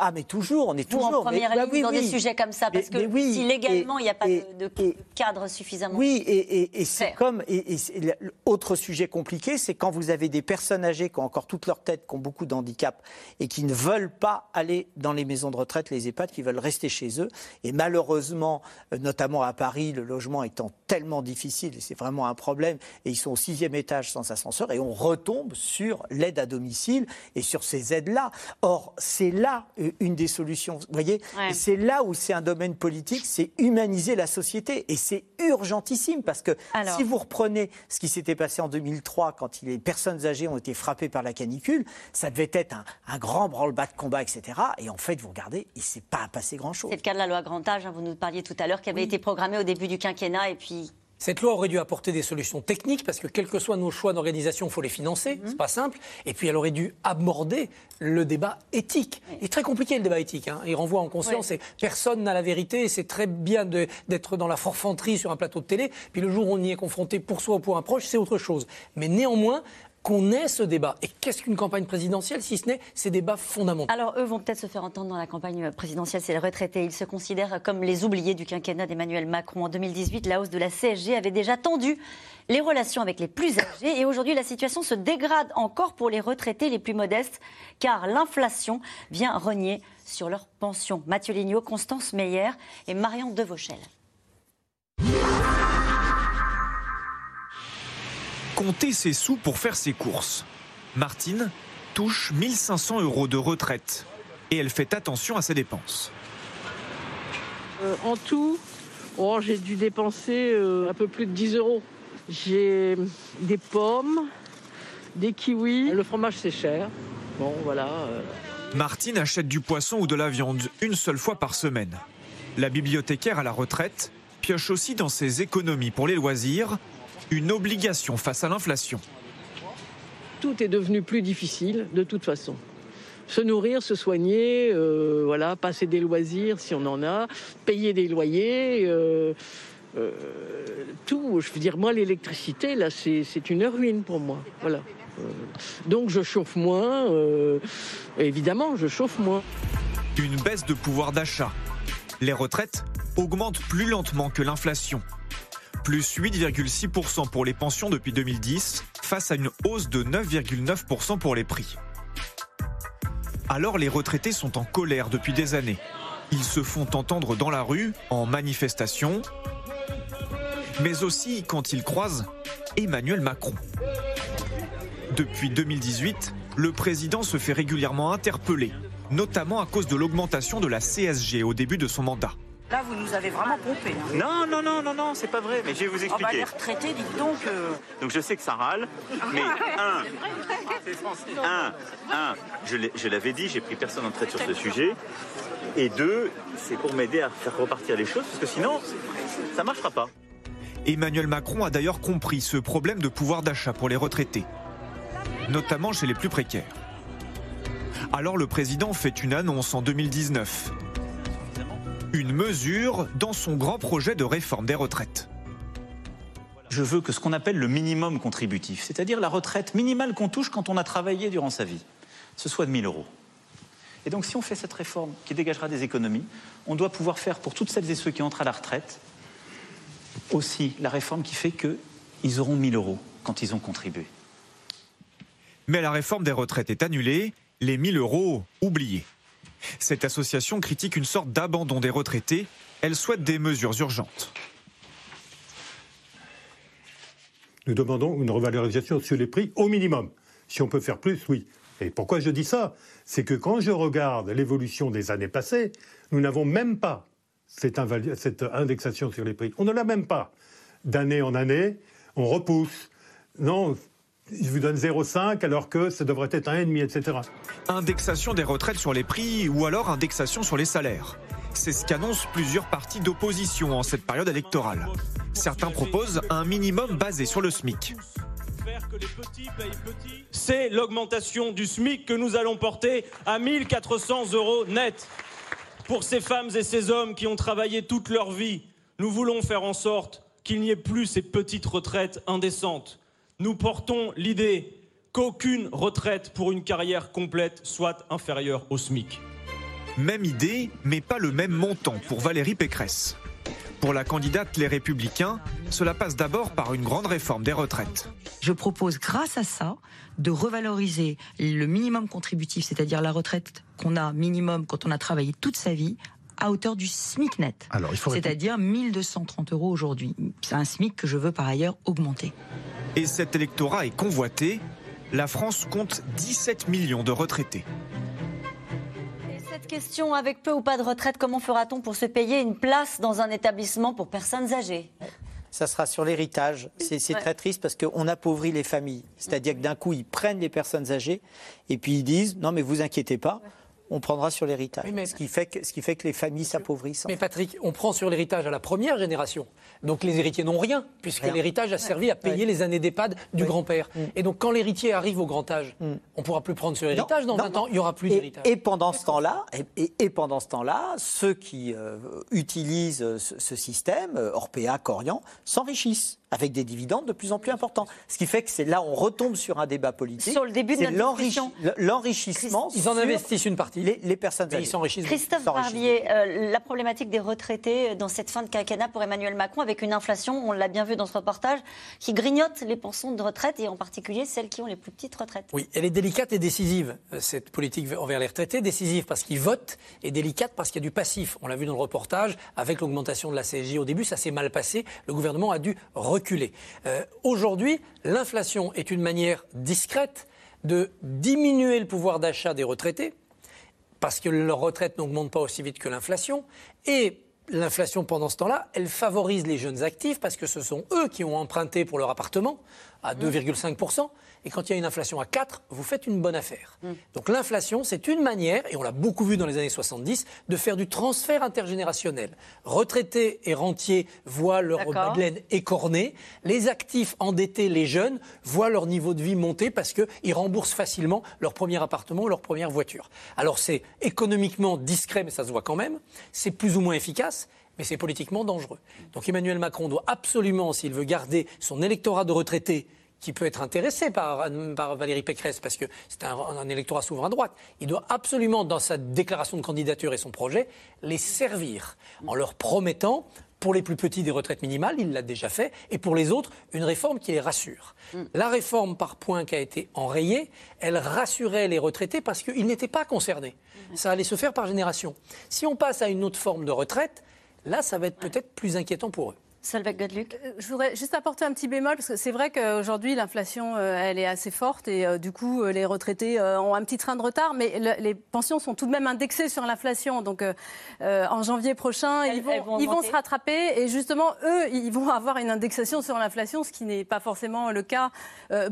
Ah mais toujours, on est vous, toujours... en première mais, ligne bah oui, dans oui. des sujets comme ça, parce mais, que mais oui, si légalement il n'y a pas et, de, de et, cadre suffisamment... Oui, et, et, et c'est comme... Et, et c'est, l'autre sujet compliqué, c'est quand vous avez des personnes âgées qui ont encore toute leur tête, qui ont beaucoup de handicap, et qui ne veulent pas aller dans les maisons de retraite, les EHPAD, qui veulent rester chez eux. Et malheureusement, notamment à Paris, le logement étant tellement difficile, et c'est vraiment un problème, et ils sont au sixième étage sans ascenseur, et on retombe sur l'aide à domicile et sur ces aides-là. Or, c'est là... une des solutions, vous voyez, ouais. et c'est là où c'est un domaine politique, c'est humaniser la société, et c'est urgentissime, parce que alors, si vous reprenez ce qui s'était passé en deux mille trois, quand les personnes âgées ont été frappées par la canicule, ça devait être un, un grand branle-bas de combat, et cetera, et en fait, vous regardez, il ne s'est pas passé grand-chose. C'est le cas de la loi Grand Âge, hein, vous nous parliez tout à l'heure, qui avait oui. été programmée au début du quinquennat, et puis... Cette loi aurait dû apporter des solutions techniques parce que quels que soient nos choix d'organisation, il faut les financer, mmh. c'est pas simple. Et puis elle aurait dû aborder le débat éthique. Il est très compliqué le débat éthique, hein. Il renvoie en conscience oui. et personne n'a la vérité. Et c'est très bien de, d'être dans la forfanterie sur un plateau de télé. Puis le jour où on y est confronté pour soi ou pour un proche, c'est autre chose. Mais néanmoins... qu'on ait ce débat. Et qu'est-ce qu'une campagne présidentielle, si ce n'est ces débats fondamentaux ? Alors, eux vont peut-être se faire entendre dans la campagne présidentielle, c'est les retraités. Ils se considèrent comme les oubliés du quinquennat d'Emmanuel Macron. En deux mille dix-huit, la hausse de la C S G avait déjà tendu les relations avec les plus âgés. Et aujourd'hui, la situation se dégrade encore pour les retraités les plus modestes, car l'inflation vient rogner sur leurs pensions. Mathieu Lignot, Constance Meyer et Marion Devauchel. Compter ses sous pour faire ses courses. Martine touche mille cinq cents euros de retraite et elle fait attention à ses dépenses. Euh, en tout, oh, j'ai dû dépenser euh, un peu plus de dix euros. J'ai des pommes, des kiwis, le fromage c'est cher. Bon, voilà. Euh... Martine achète du poisson ou de la viande une seule fois par semaine. La bibliothécaire à la retraite pioche aussi dans ses économies pour les loisirs. Une obligation face à l'inflation. Tout est devenu plus difficile, de toute façon. Se nourrir, se soigner, euh, voilà, passer des loisirs si on en a, payer des loyers, euh, euh, tout. Je veux dire, moi, l'électricité, là, c'est, c'est une ruine pour moi. Voilà. Euh, donc je chauffe moins, euh, évidemment, je chauffe moins. Une baisse de pouvoir d'achat. les retraites augmentent plus lentement que l'inflation. Plus huit virgule six pour cent pour les pensions depuis deux mille dix, face à une hausse de neuf virgule neuf pour cent pour les prix. Alors les retraités sont en colère depuis des années. Ils se font entendre dans la rue, en manifestation, mais aussi quand ils croisent Emmanuel Macron. Depuis deux mille dix-huit, le président se fait régulièrement interpeller, notamment à cause de l'augmentation de la C S G au début de son mandat. Là, vous nous avez vraiment pompé. Hein. Non, non, non, non, non, c'est pas vrai, mais je vais vous expliquer. On va les retraités, dites donc. Euh... Donc je sais que ça râle, mais un, un, un, je l'avais dit, j'ai pris personne en traite sur ce sujet. Et deux, c'est pour m'aider à faire repartir les choses, parce que sinon, ça ne marchera pas. Emmanuel Macron a d'ailleurs compris ce problème de pouvoir d'achat pour les retraités, notamment chez les plus précaires. Alors le président fait une annonce en deux mille dix-neuf. Une mesure dans son grand projet de réforme des retraites. Je veux que ce qu'on appelle le minimum contributif, c'est-à-dire la retraite minimale qu'on touche quand on a travaillé durant sa vie, ce soit de mille euros. Et donc si on fait cette réforme qui dégagera des économies, on doit pouvoir faire pour toutes celles et ceux qui entrent à la retraite aussi la réforme qui fait qu'ils auront mille euros quand ils ont contribué. Mais la réforme des retraites est annulée, les mille euros oubliés. Cette association critique une sorte d'abandon des retraités. Elle souhaite des mesures urgentes. Nous demandons une revalorisation sur les prix au minimum. Si on peut faire plus, oui. Et pourquoi je dis ça? C'est que quand je regarde l'évolution des années passées, nous n'avons même pas cette, inval... cette indexation sur les prix. On ne l'a même pas. D'année en année, on repousse. Non, je vous donne zéro virgule cinq alors que ça devrait être un virgule cinq, et cetera. Indexation des retraites sur les prix ou alors indexation sur les salaires. C'est ce qu'annoncent plusieurs partis d'opposition en cette période électorale. Certains proposent un minimum basé sur le SMIC. C'est l'augmentation du SMIC que nous allons porter à mille quatre cents euros net. Pour ces femmes et ces hommes qui ont travaillé toute leur vie, nous voulons faire en sorte qu'il n'y ait plus ces petites retraites indécentes. Nous portons l'idée qu'aucune retraite pour une carrière complète soit inférieure au SMIC. Même idée, mais pas le même montant pour Valérie Pécresse. Pour la candidate Les Républicains, cela passe d'abord par une grande réforme des retraites. Je propose, grâce à ça, de revaloriser le minimum contributif, c'est-à-dire la retraite qu'on a minimum quand on a travaillé toute sa vie, à hauteur du SMIC net, c'est-à-dire mille deux cent trente euros aujourd'hui. C'est un SMIC que je veux par ailleurs augmenter. Et cet électorat est convoité. La France compte dix-sept millions de retraités. Et cette question, avec peu ou pas de retraite, comment fera-t-on pour se payer une place dans un établissement pour personnes âgées ? Ça sera sur l'héritage. C'est ouais. très triste parce qu'on appauvrit les familles. C'est-à-dire que d'un coup, ils prennent les personnes âgées et puis ils disent « Non mais vous inquiétez pas ». On prendra sur l'héritage, oui, ce, qui fait que, ce qui fait que les familles s'appauvrissent. Mais Patrick, on prend sur l'héritage à la première génération. Donc les héritiers n'ont rien, puisque l'héritage a servi à payer oui. les années d'EHPAD du oui. grand-père. Mm. Et donc quand l'héritier arrive au grand âge, mm. on ne pourra plus prendre sur l'héritage. Dans vingt ans, il n'y aura plus d'héritage. Et, et pendant ce temps-là, et, et, et pendant ce temps-là, ceux qui euh, utilisent ce, ce système, Orpea, Korian, s'enrichissent, avec des dividendes de plus en plus importants. Ce qui fait que c'est là on retombe sur un débat politique. Sur le début de l'enrichissement. Ils en investissent une partie. Les, les personnes âgées. Ils s'enrichissent. Christophe Barbier, euh, la problématique des retraités dans cette fin de quinquennat pour Emmanuel Macron, avec une inflation, on l'a bien vu dans ce reportage, qui grignote les pensions de retraite et en particulier celles qui ont les plus petites retraites. Oui, elle est délicate et décisive, cette politique envers les retraités. Décisive parce qu'ils votent et délicate parce qu'il y a du passif. On l'a vu dans le reportage, avec l'augmentation de la C S G au début, ça s'est mal passé. Le gouvernement a dû reculer. Euh, Aujourd'hui, l'inflation est une manière discrète de diminuer le pouvoir d'achat des retraités, parce que leur retraite n'augmente pas aussi vite que l'inflation, et l'inflation pendant ce temps-là, elle favorise les jeunes actifs, parce que ce sont eux qui ont emprunté pour leur appartement à deux virgule cinq pour cent, et quand il y a une inflation à quatre, vous faites une bonne affaire. Mmh. Donc l'inflation, c'est une manière, et on l'a beaucoup vu dans les années soixante-dix, de faire du transfert intergénérationnel. Retraités et rentiers voient leur madeleine écornée, les actifs endettés, les jeunes, voient leur niveau de vie monter parce qu'ils remboursent facilement leur premier appartement ou leur première voiture. Alors c'est économiquement discret, mais ça se voit quand même, c'est plus ou moins efficace, mais c'est politiquement dangereux. Donc Emmanuel Macron doit absolument, s'il veut garder son électorat de retraités, qui peut être intéressé par, par Valérie Pécresse, parce que c'est un, un électorat souverain droite, il doit absolument, dans sa déclaration de candidature et son projet, les servir en leur promettant, pour les plus petits, des retraites minimales, il l'a déjà fait, et pour les autres, une réforme qui les rassure. Mm. La réforme par points qui a été enrayée, elle rassurait les retraités parce qu'ils n'étaient pas concernés. Mm. Ça allait se faire par génération. Si on passe à une autre forme de retraite, là, ça va être ouais. peut-être plus inquiétant pour eux. Solveig Godeluck. Je voudrais juste apporter un petit bémol, parce que c'est vrai qu'aujourd'hui, l'inflation, elle est assez forte, et du coup, les retraités ont un petit train de retard, mais le, les pensions sont tout de même indexées sur l'inflation. Donc, euh, en janvier prochain, elles, ils, vont, vont, ils vont se rattraper, et justement, eux, ils vont avoir une indexation sur l'inflation, ce qui n'est pas forcément le cas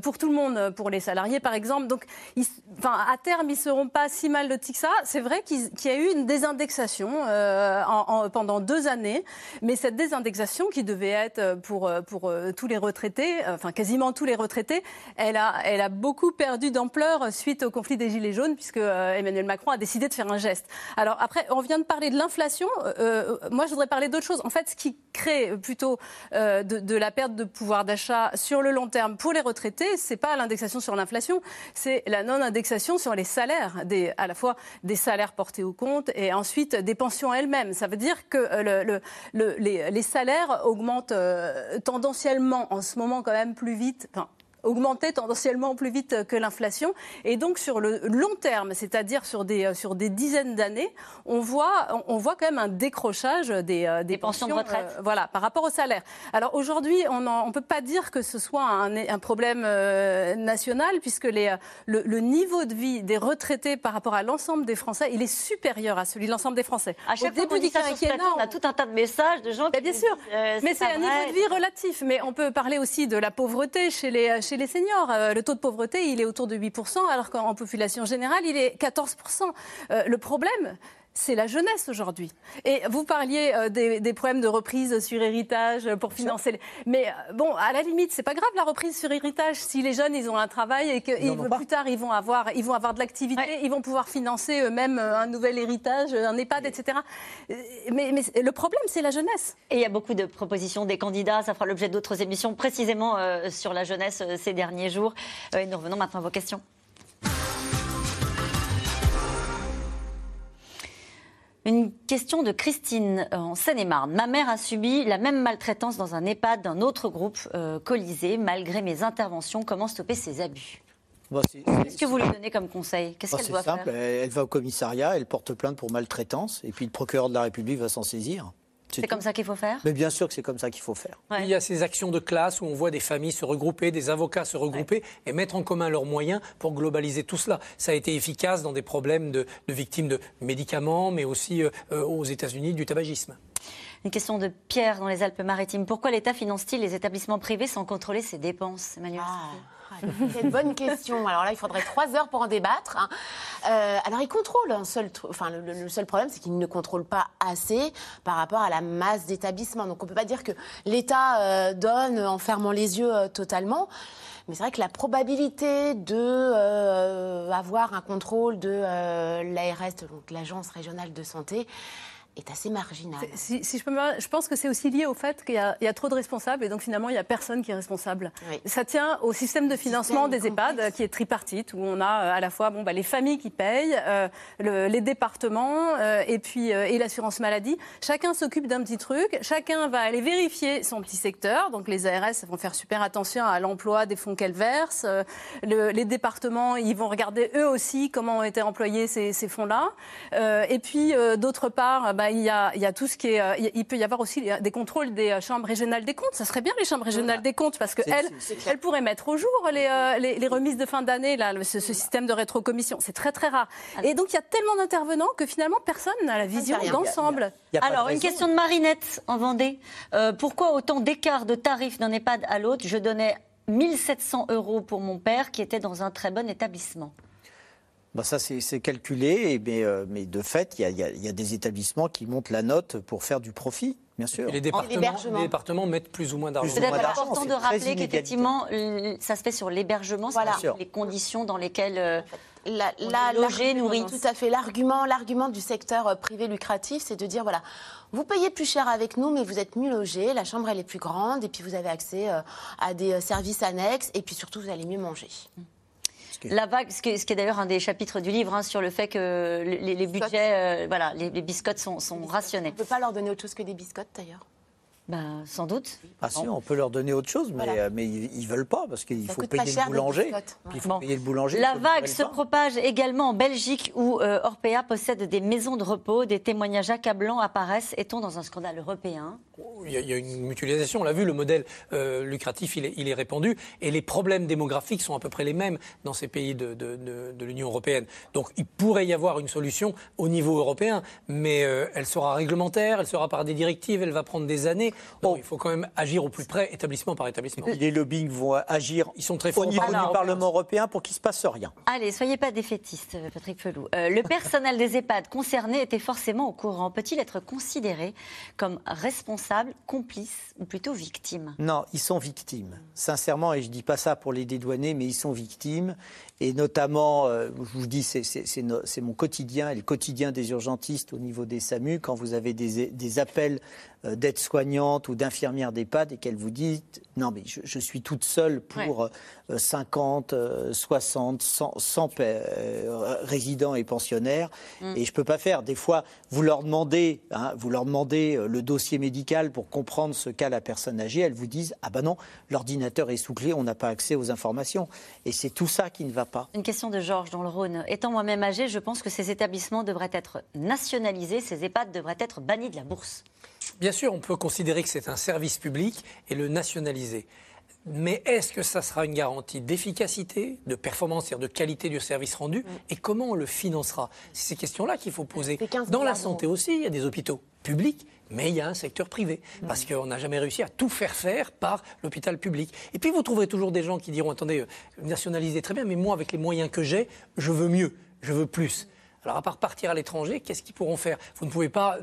pour tout le monde, pour les salariés, par exemple. Donc, ils, enfin, à terme, ils ne seront pas si mal lotis que ça. C'est vrai qu'il, qu'il y a eu une désindexation euh, en, en, pendant deux années, mais cette désindexation, qui devait être pour, pour tous les retraités, enfin quasiment tous les retraités, elle a, elle a beaucoup perdu d'ampleur suite au conflit des Gilets jaunes, puisque Emmanuel Macron a décidé de faire un geste. Alors après, on vient de parler de l'inflation. Euh, moi, je voudrais parler d'autre chose. En fait, ce qui crée plutôt euh, de, de la perte de pouvoir d'achat sur le long terme pour les retraités, c'est pas l'indexation sur l'inflation, c'est la non-indexation sur les salaires, des, à la fois des salaires portés au compte et ensuite des pensions elles-mêmes. Ça veut dire que le, le, le, les, les salaires augmente euh, tendanciellement en ce moment quand même plus vite, enfin augmenter tendanciellement plus vite que l'inflation, et donc sur le long terme, c'est-à-dire sur des, sur des dizaines d'années, on voit, on voit quand même un décrochage des, des, des pensions, pensions de retraite euh, voilà, par rapport au salaire. Alors aujourd'hui, on ne peut pas dire que ce soit un, un problème euh, national, puisque les, le, le niveau de vie des retraités par rapport à l'ensemble des Français, il est supérieur à celui de l'ensemble des Français. À chaque fois qu'on dit ça sur ce plateau, on a tout un tas de messages de gens qui disent... Bien sûr, euh, c'est mais c'est un niveau de vie relatif, mais on peut parler aussi de la pauvreté chez les... Chez les seniors, euh, le taux de pauvreté, il est autour de huit pour cent, alors qu'en population générale, il est quatorze pour cent. Euh, le problème, c'est la jeunesse aujourd'hui. Et vous parliez euh, des, des problèmes de reprise sur héritage pour financer... Les... Mais bon, à la limite, c'est pas grave la reprise sur héritage. Si les jeunes, ils ont un travail et que ils ils, plus tard, ils vont avoir, ils vont avoir de l'activité, ouais. ils vont pouvoir financer eux-mêmes un nouvel héritage, un EHPAD, oui. et cetera. Mais, mais le problème, c'est la jeunesse. Et il y a beaucoup de propositions des candidats. Ça fera l'objet d'autres émissions précisément euh, sur la jeunesse euh, ces derniers jours. Euh, et nous revenons maintenant à vos questions. Une question de Christine en Seine-et-Marne. Ma mère a subi la même maltraitance dans un EHPAD d'un autre groupe, euh, Colisée. Malgré mes interventions, comment stopper ces abus ? Bon, c'est, c'est, Qu'est-ce que vous lui donnez comme conseil ? Qu'est-ce bon, qu'elle doit simple. faire ? Elle va au commissariat, elle porte plainte pour maltraitance, et puis le procureur de la République va s'en saisir. C'est, c'est comme ça qu'il faut faire ? Mais bien sûr que c'est comme ça qu'il faut faire. Ouais. Il y a ces actions de classe où on voit des familles se regrouper, des avocats se regrouper ouais. et mettre en commun leurs moyens pour globaliser tout cela. Ça a été efficace dans des problèmes de, de victimes de médicaments, mais aussi euh, aux États-Unis du tabagisme. Une question de Pierre dans les Alpes-Maritimes. Pourquoi l'État finance-t-il les établissements privés sans contrôler ses dépenses, Emmanuelle Souffi ? C'est une bonne question. Alors là, il faudrait trois heures pour en débattre. Euh, alors, ils contrôlent. Un seul, enfin, le, le seul problème, c'est qu'ils ne contrôlent pas assez par rapport à la masse d'établissements. Donc, on ne peut pas dire que l'État euh, donne en fermant les yeux euh, totalement. Mais c'est vrai que la probabilité de euh, avoir un contrôle de euh, l'A R S, donc l'Agence régionale de santé, est assez marginal. Si, si je peux me... Je pense que c'est aussi lié au fait qu'il y a, il y a trop de responsables et donc finalement il n'y a personne qui est responsable. Oui. Ça tient au système de financement système des complexe. EHPAD qui est tripartite, où on a à la fois bon, bah, les familles qui payent, euh, le, les départements euh, et puis euh, et l'assurance maladie. Chacun s'occupe d'un petit truc, chacun va aller vérifier son petit secteur. Donc les A R S vont faire super attention à l'emploi des fonds qu'elles versent. Euh, le, les départements, ils vont regarder eux aussi comment ont été employés ces, ces fonds-là. Euh, et puis euh, d'autre part, bah, Il y, a, il y a tout ce qui est. Il peut y avoir aussi des contrôles des chambres régionales des comptes. Ça serait bien les chambres régionales voilà. des comptes, parce qu'elles pourraient mettre au jour les, euh, les, les remises de fin d'année, là, ce, ce système de rétrocommission. C'est très très rare. Alors, et donc il y a tellement d'intervenants que finalement personne n'a la vision d'ensemble. Il y a, il y a, il y a Alors une question de Marinette en Vendée. Euh, pourquoi autant d'écart de tarifs d'un EHPAD à l'autre ? Je donnais mille sept cents euros pour mon père qui était dans un très bon établissement. Ben ça, c'est, c'est calculé, et mais, euh, mais de fait, il y, y, y a des établissements qui montent la note pour faire du profit, bien sûr. Et les, départements, les départements mettent plus ou moins d'argent. C'est important de rappeler qu'effectivement, ça se fait sur l'hébergement, voilà. c'est-à-dire les conditions dans lesquelles... La, la, logé, nourri. Tout à fait. L'argument, l'argument du secteur privé lucratif, c'est de dire, voilà, vous payez plus cher avec nous, mais vous êtes mieux logé, la chambre, elle est plus grande, et puis vous avez accès euh, à des services annexes, et puis surtout, vous allez mieux manger. Mmh. La vague, ce qui est, est d'ailleurs un des chapitres du livre, hein, sur le fait que les, les budgets, euh, voilà, les, les biscottes sont, sont rationnés. On ne peut pas leur donner autre chose que des biscottes, d'ailleurs. Ben, sans doute. Ah bon. Si, on peut leur donner autre chose, mais, voilà. euh, mais ils ne veulent pas, parce qu'il faut, payer le, boulanger, il faut bon. payer le boulanger. La vague se pas. propage également en Belgique, où euh, Orpea possède des maisons de repos. Des témoignages accablants apparaissent. Est-on dans un scandale européen ? Il y a, il y a une mutualisation, on l'a vu, le modèle euh, lucratif, il est, il est répandu. Et les problèmes démographiques sont à peu près les mêmes dans ces pays de, de, de, de l'Union européenne. Donc il pourrait y avoir une solution au niveau européen, mais euh, elle sera réglementaire, elle sera par des directives, elle va prendre des années. Bon, il faut quand même agir au plus près, établissement par établissement. Les lobbying vont agir Ils sont très au niveau Alors, du Parlement européen pour qu'il ne se passe rien. Allez, soyez pas défaitiste, Patrick Pelloux. Euh, le personnel des EHPAD concernés était forcément au courant. Peut-il être considéré comme responsable, complice ou plutôt victime ? Non, ils sont victimes. Sincèrement, et je ne dis pas ça pour les dédouaner, mais ils sont victimes. Et notamment, euh, je vous dis, c'est, c'est, c'est, no, c'est mon quotidien et le quotidien des urgentistes au niveau des SAMU. Quand vous avez des, des appels euh, d'aides-soignantes ou d'infirmières d'EHPAD et qu'elles vous disent « Non, mais je, je suis toute seule pour ouais. euh, cinquante, euh, soixante, cent, cent euh, résidents et pensionnaires mm. et je ne peux pas faire. » Des fois, vous leur demandez, hein, vous leur demandez euh, le dossier médical pour comprendre ce qu'a la personne âgée. Elles vous disent « Ah ben non, l'ordinateur est sous clé, on n'a pas accès aux informations. » Et c'est tout ça qui ne va pas. Pas. Une question de Georges dans le Rhône. Étant moi-même âgée, je pense que ces établissements devraient être nationalisés, ces EHPAD devraient être bannis de la bourse. Bien sûr, on peut considérer que c'est un service public et le nationaliser. Mais est-ce que ça sera une garantie d'efficacité, de performance, c'est-à-dire de qualité du service rendu oui. Et comment on le financera? C'est ces questions-là qu'il faut poser. Dans la santé aussi, il y a des hôpitaux publics, mais il y a un secteur privé. Parce qu'on n'a jamais réussi à tout faire faire par l'hôpital public. Et puis vous trouverez toujours des gens qui diront « Attendez, nationaliser très bien, mais moi, avec les moyens que j'ai, je veux mieux, je veux plus ». Alors à part partir à l'étranger, qu'est-ce qu'ils pourront faire? Vous ne pouvez pas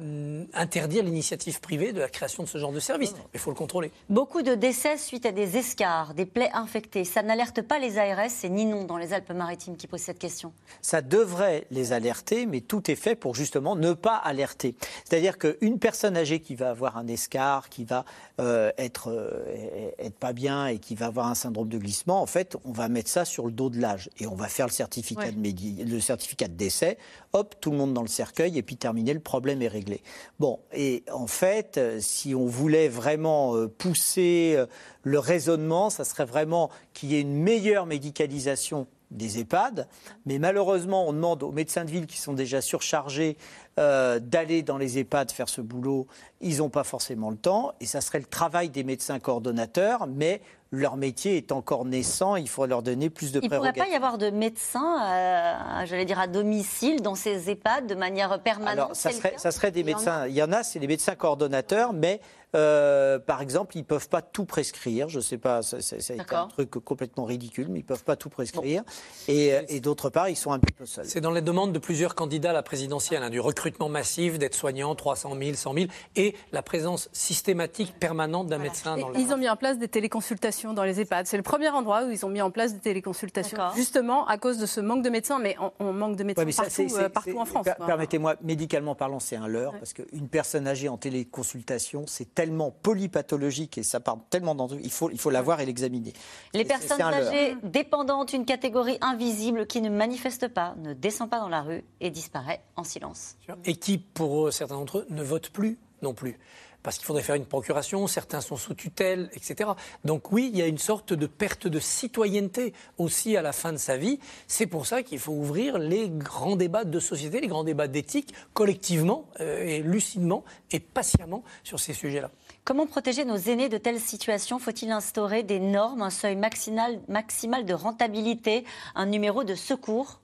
interdire l'initiative privée de la création de ce genre de service, mais il faut le contrôler. Beaucoup de décès suite à des escarres, des plaies infectées. Ça n'alerte pas les A R S, c'est Ninon dans les Alpes-Maritimes qui pose cette question. Ça devrait les alerter, mais tout est fait pour justement ne pas alerter. C'est-à-dire qu'une personne âgée qui va avoir un escarre, qui va euh, être, euh, être pas bien et qui va avoir un syndrome de glissement, en fait, on va mettre ça sur le dos de l'âge et on va faire le certificat, ouais. de, médi- le certificat de décès. Hop, tout le monde dans le cercueil et puis terminé, le problème est réglé. Bon, et en fait, si on voulait vraiment pousser le raisonnement, ça serait vraiment qu'il y ait une meilleure médicalisation des EHPAD, mais malheureusement, on demande aux médecins de ville qui sont déjà surchargés euh, d'aller dans les EHPAD faire ce boulot. Ils n'ont pas forcément le temps et ça serait le travail des médecins coordonnateurs, mais leur métier est encore naissant, il faut leur donner plus de prérogatives. Il ne pourrait pas y avoir de médecins, euh, j'allais dire, à domicile dans ces EHPAD de manière permanente? Alors, ça serait, ça serait des médecins, il y en a, c'est des médecins coordonnateurs, mais euh, par exemple, ils ne peuvent pas tout prescrire, je ne sais pas, ça, ça, ça a été un truc complètement ridicule, mais ils ne peuvent pas tout prescrire, bon. et, et d'autre part, ils sont un petit peu seuls. C'est dans les demandes de plusieurs candidats à la présidentielle, hein, du recrutement massif, d'être soignants, trois cent mille, cent mille, et la présence systématique, permanente d'un voilà. médecin. Dans le... Ils ont mis en place des téléconsultations dans les EHPAD. C'est le premier endroit où ils ont mis en place des téléconsultations, D'accord. justement à cause de ce manque de médecins. Mais on, on manque de médecins ouais, mais ça, partout, c'est, c'est, partout c'est, en France. Per- Permettez-moi, médicalement parlant, c'est un leurre, ouais. parce qu'une personne âgée en téléconsultation, c'est tellement polypathologique et ça part tellement dans... Il faut, il faut la voir et l'examiner. Les et personnes c'est, c'est âgées dépendantes, une catégorie invisible qui ne manifeste pas, ne descend pas dans la rue et disparaît en silence. Et qui, pour certains d'entre eux, ne votent plus non plus. Parce qu'il faudrait faire une procuration, certains sont sous tutelle, et cetera. Donc oui, il y a une sorte de perte de citoyenneté aussi à la fin de sa vie. C'est pour ça qu'il faut ouvrir les grands débats de société, les grands débats d'éthique, collectivement, euh, et lucidement et patiemment sur ces sujets-là. Comment protéger nos aînés de telles situations? Faut-il instaurer des normes, un seuil maximal, maximal de rentabilité, un numéro de secours?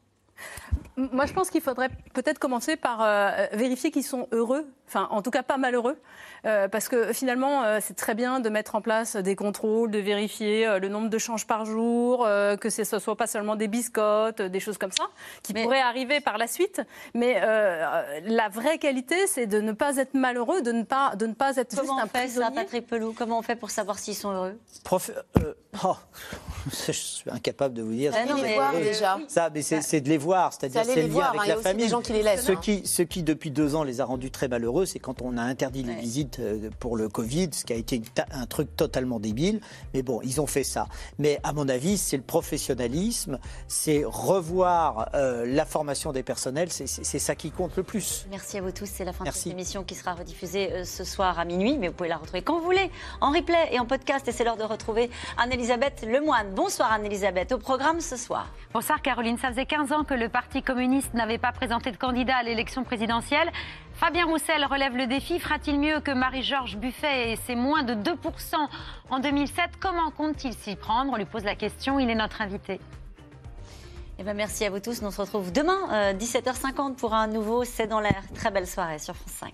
Moi, je pense qu'il faudrait peut-être commencer par euh, vérifier qu'ils sont heureux. enfin en tout cas pas malheureux, euh, parce que finalement euh, c'est très bien de mettre en place des contrôles, de vérifier euh, le nombre de changes par jour, euh, que ce ne soit pas seulement des biscottes, euh, des choses comme ça, qui mais... pourraient arriver par la suite, mais euh, la vraie qualité c'est de ne pas être malheureux, de ne pas, de ne pas être comment juste un prisonnier. Comment on fait ça, Patrick Pelloux? Comment on fait pour savoir s'ils sont heureux? Prof... euh... oh. Je suis incapable de vous dire. Ah non, mais voir, déjà. Ça, mais c'est, c'est de les voir, c'est-à-dire c'est, c'est le lien voir, avec la famille. Gens qui les laissent, ce, qui, ce qui, depuis deux ans, les a rendus très malheureux, c'est quand on a interdit ouais. les visites pour le Covid, ce qui a été un truc totalement débile. Mais bon, ils ont fait ça. Mais à mon avis, c'est le professionnalisme, c'est revoir euh, la formation des personnels, c'est, c'est, c'est ça qui compte le plus. Merci à vous tous. C'est la fin Merci. de cette émission qui sera rediffusée euh, ce soir à minuit, mais vous pouvez la retrouver quand vous voulez, en replay et en podcast. Et c'est l'heure de retrouver Anne-Elisabeth Lemoine. Bonsoir Anne-Elisabeth, au programme ce soir. Bonsoir Caroline, ça faisait quinze ans que le Parti communiste n'avait pas présenté de candidat à l'élection présidentielle. Fabien Roussel relève le défi, fera-t-il mieux que Marie-Georges Buffet et ses moins de deux pour cent en deux mille sept? Comment compte-t-il s'y prendre? On lui pose la question, il est notre invité. Eh bien, merci à vous tous, on se retrouve demain euh, dix-sept heures cinquante pour un nouveau C'est dans l'air. Très belle soirée sur France cinq.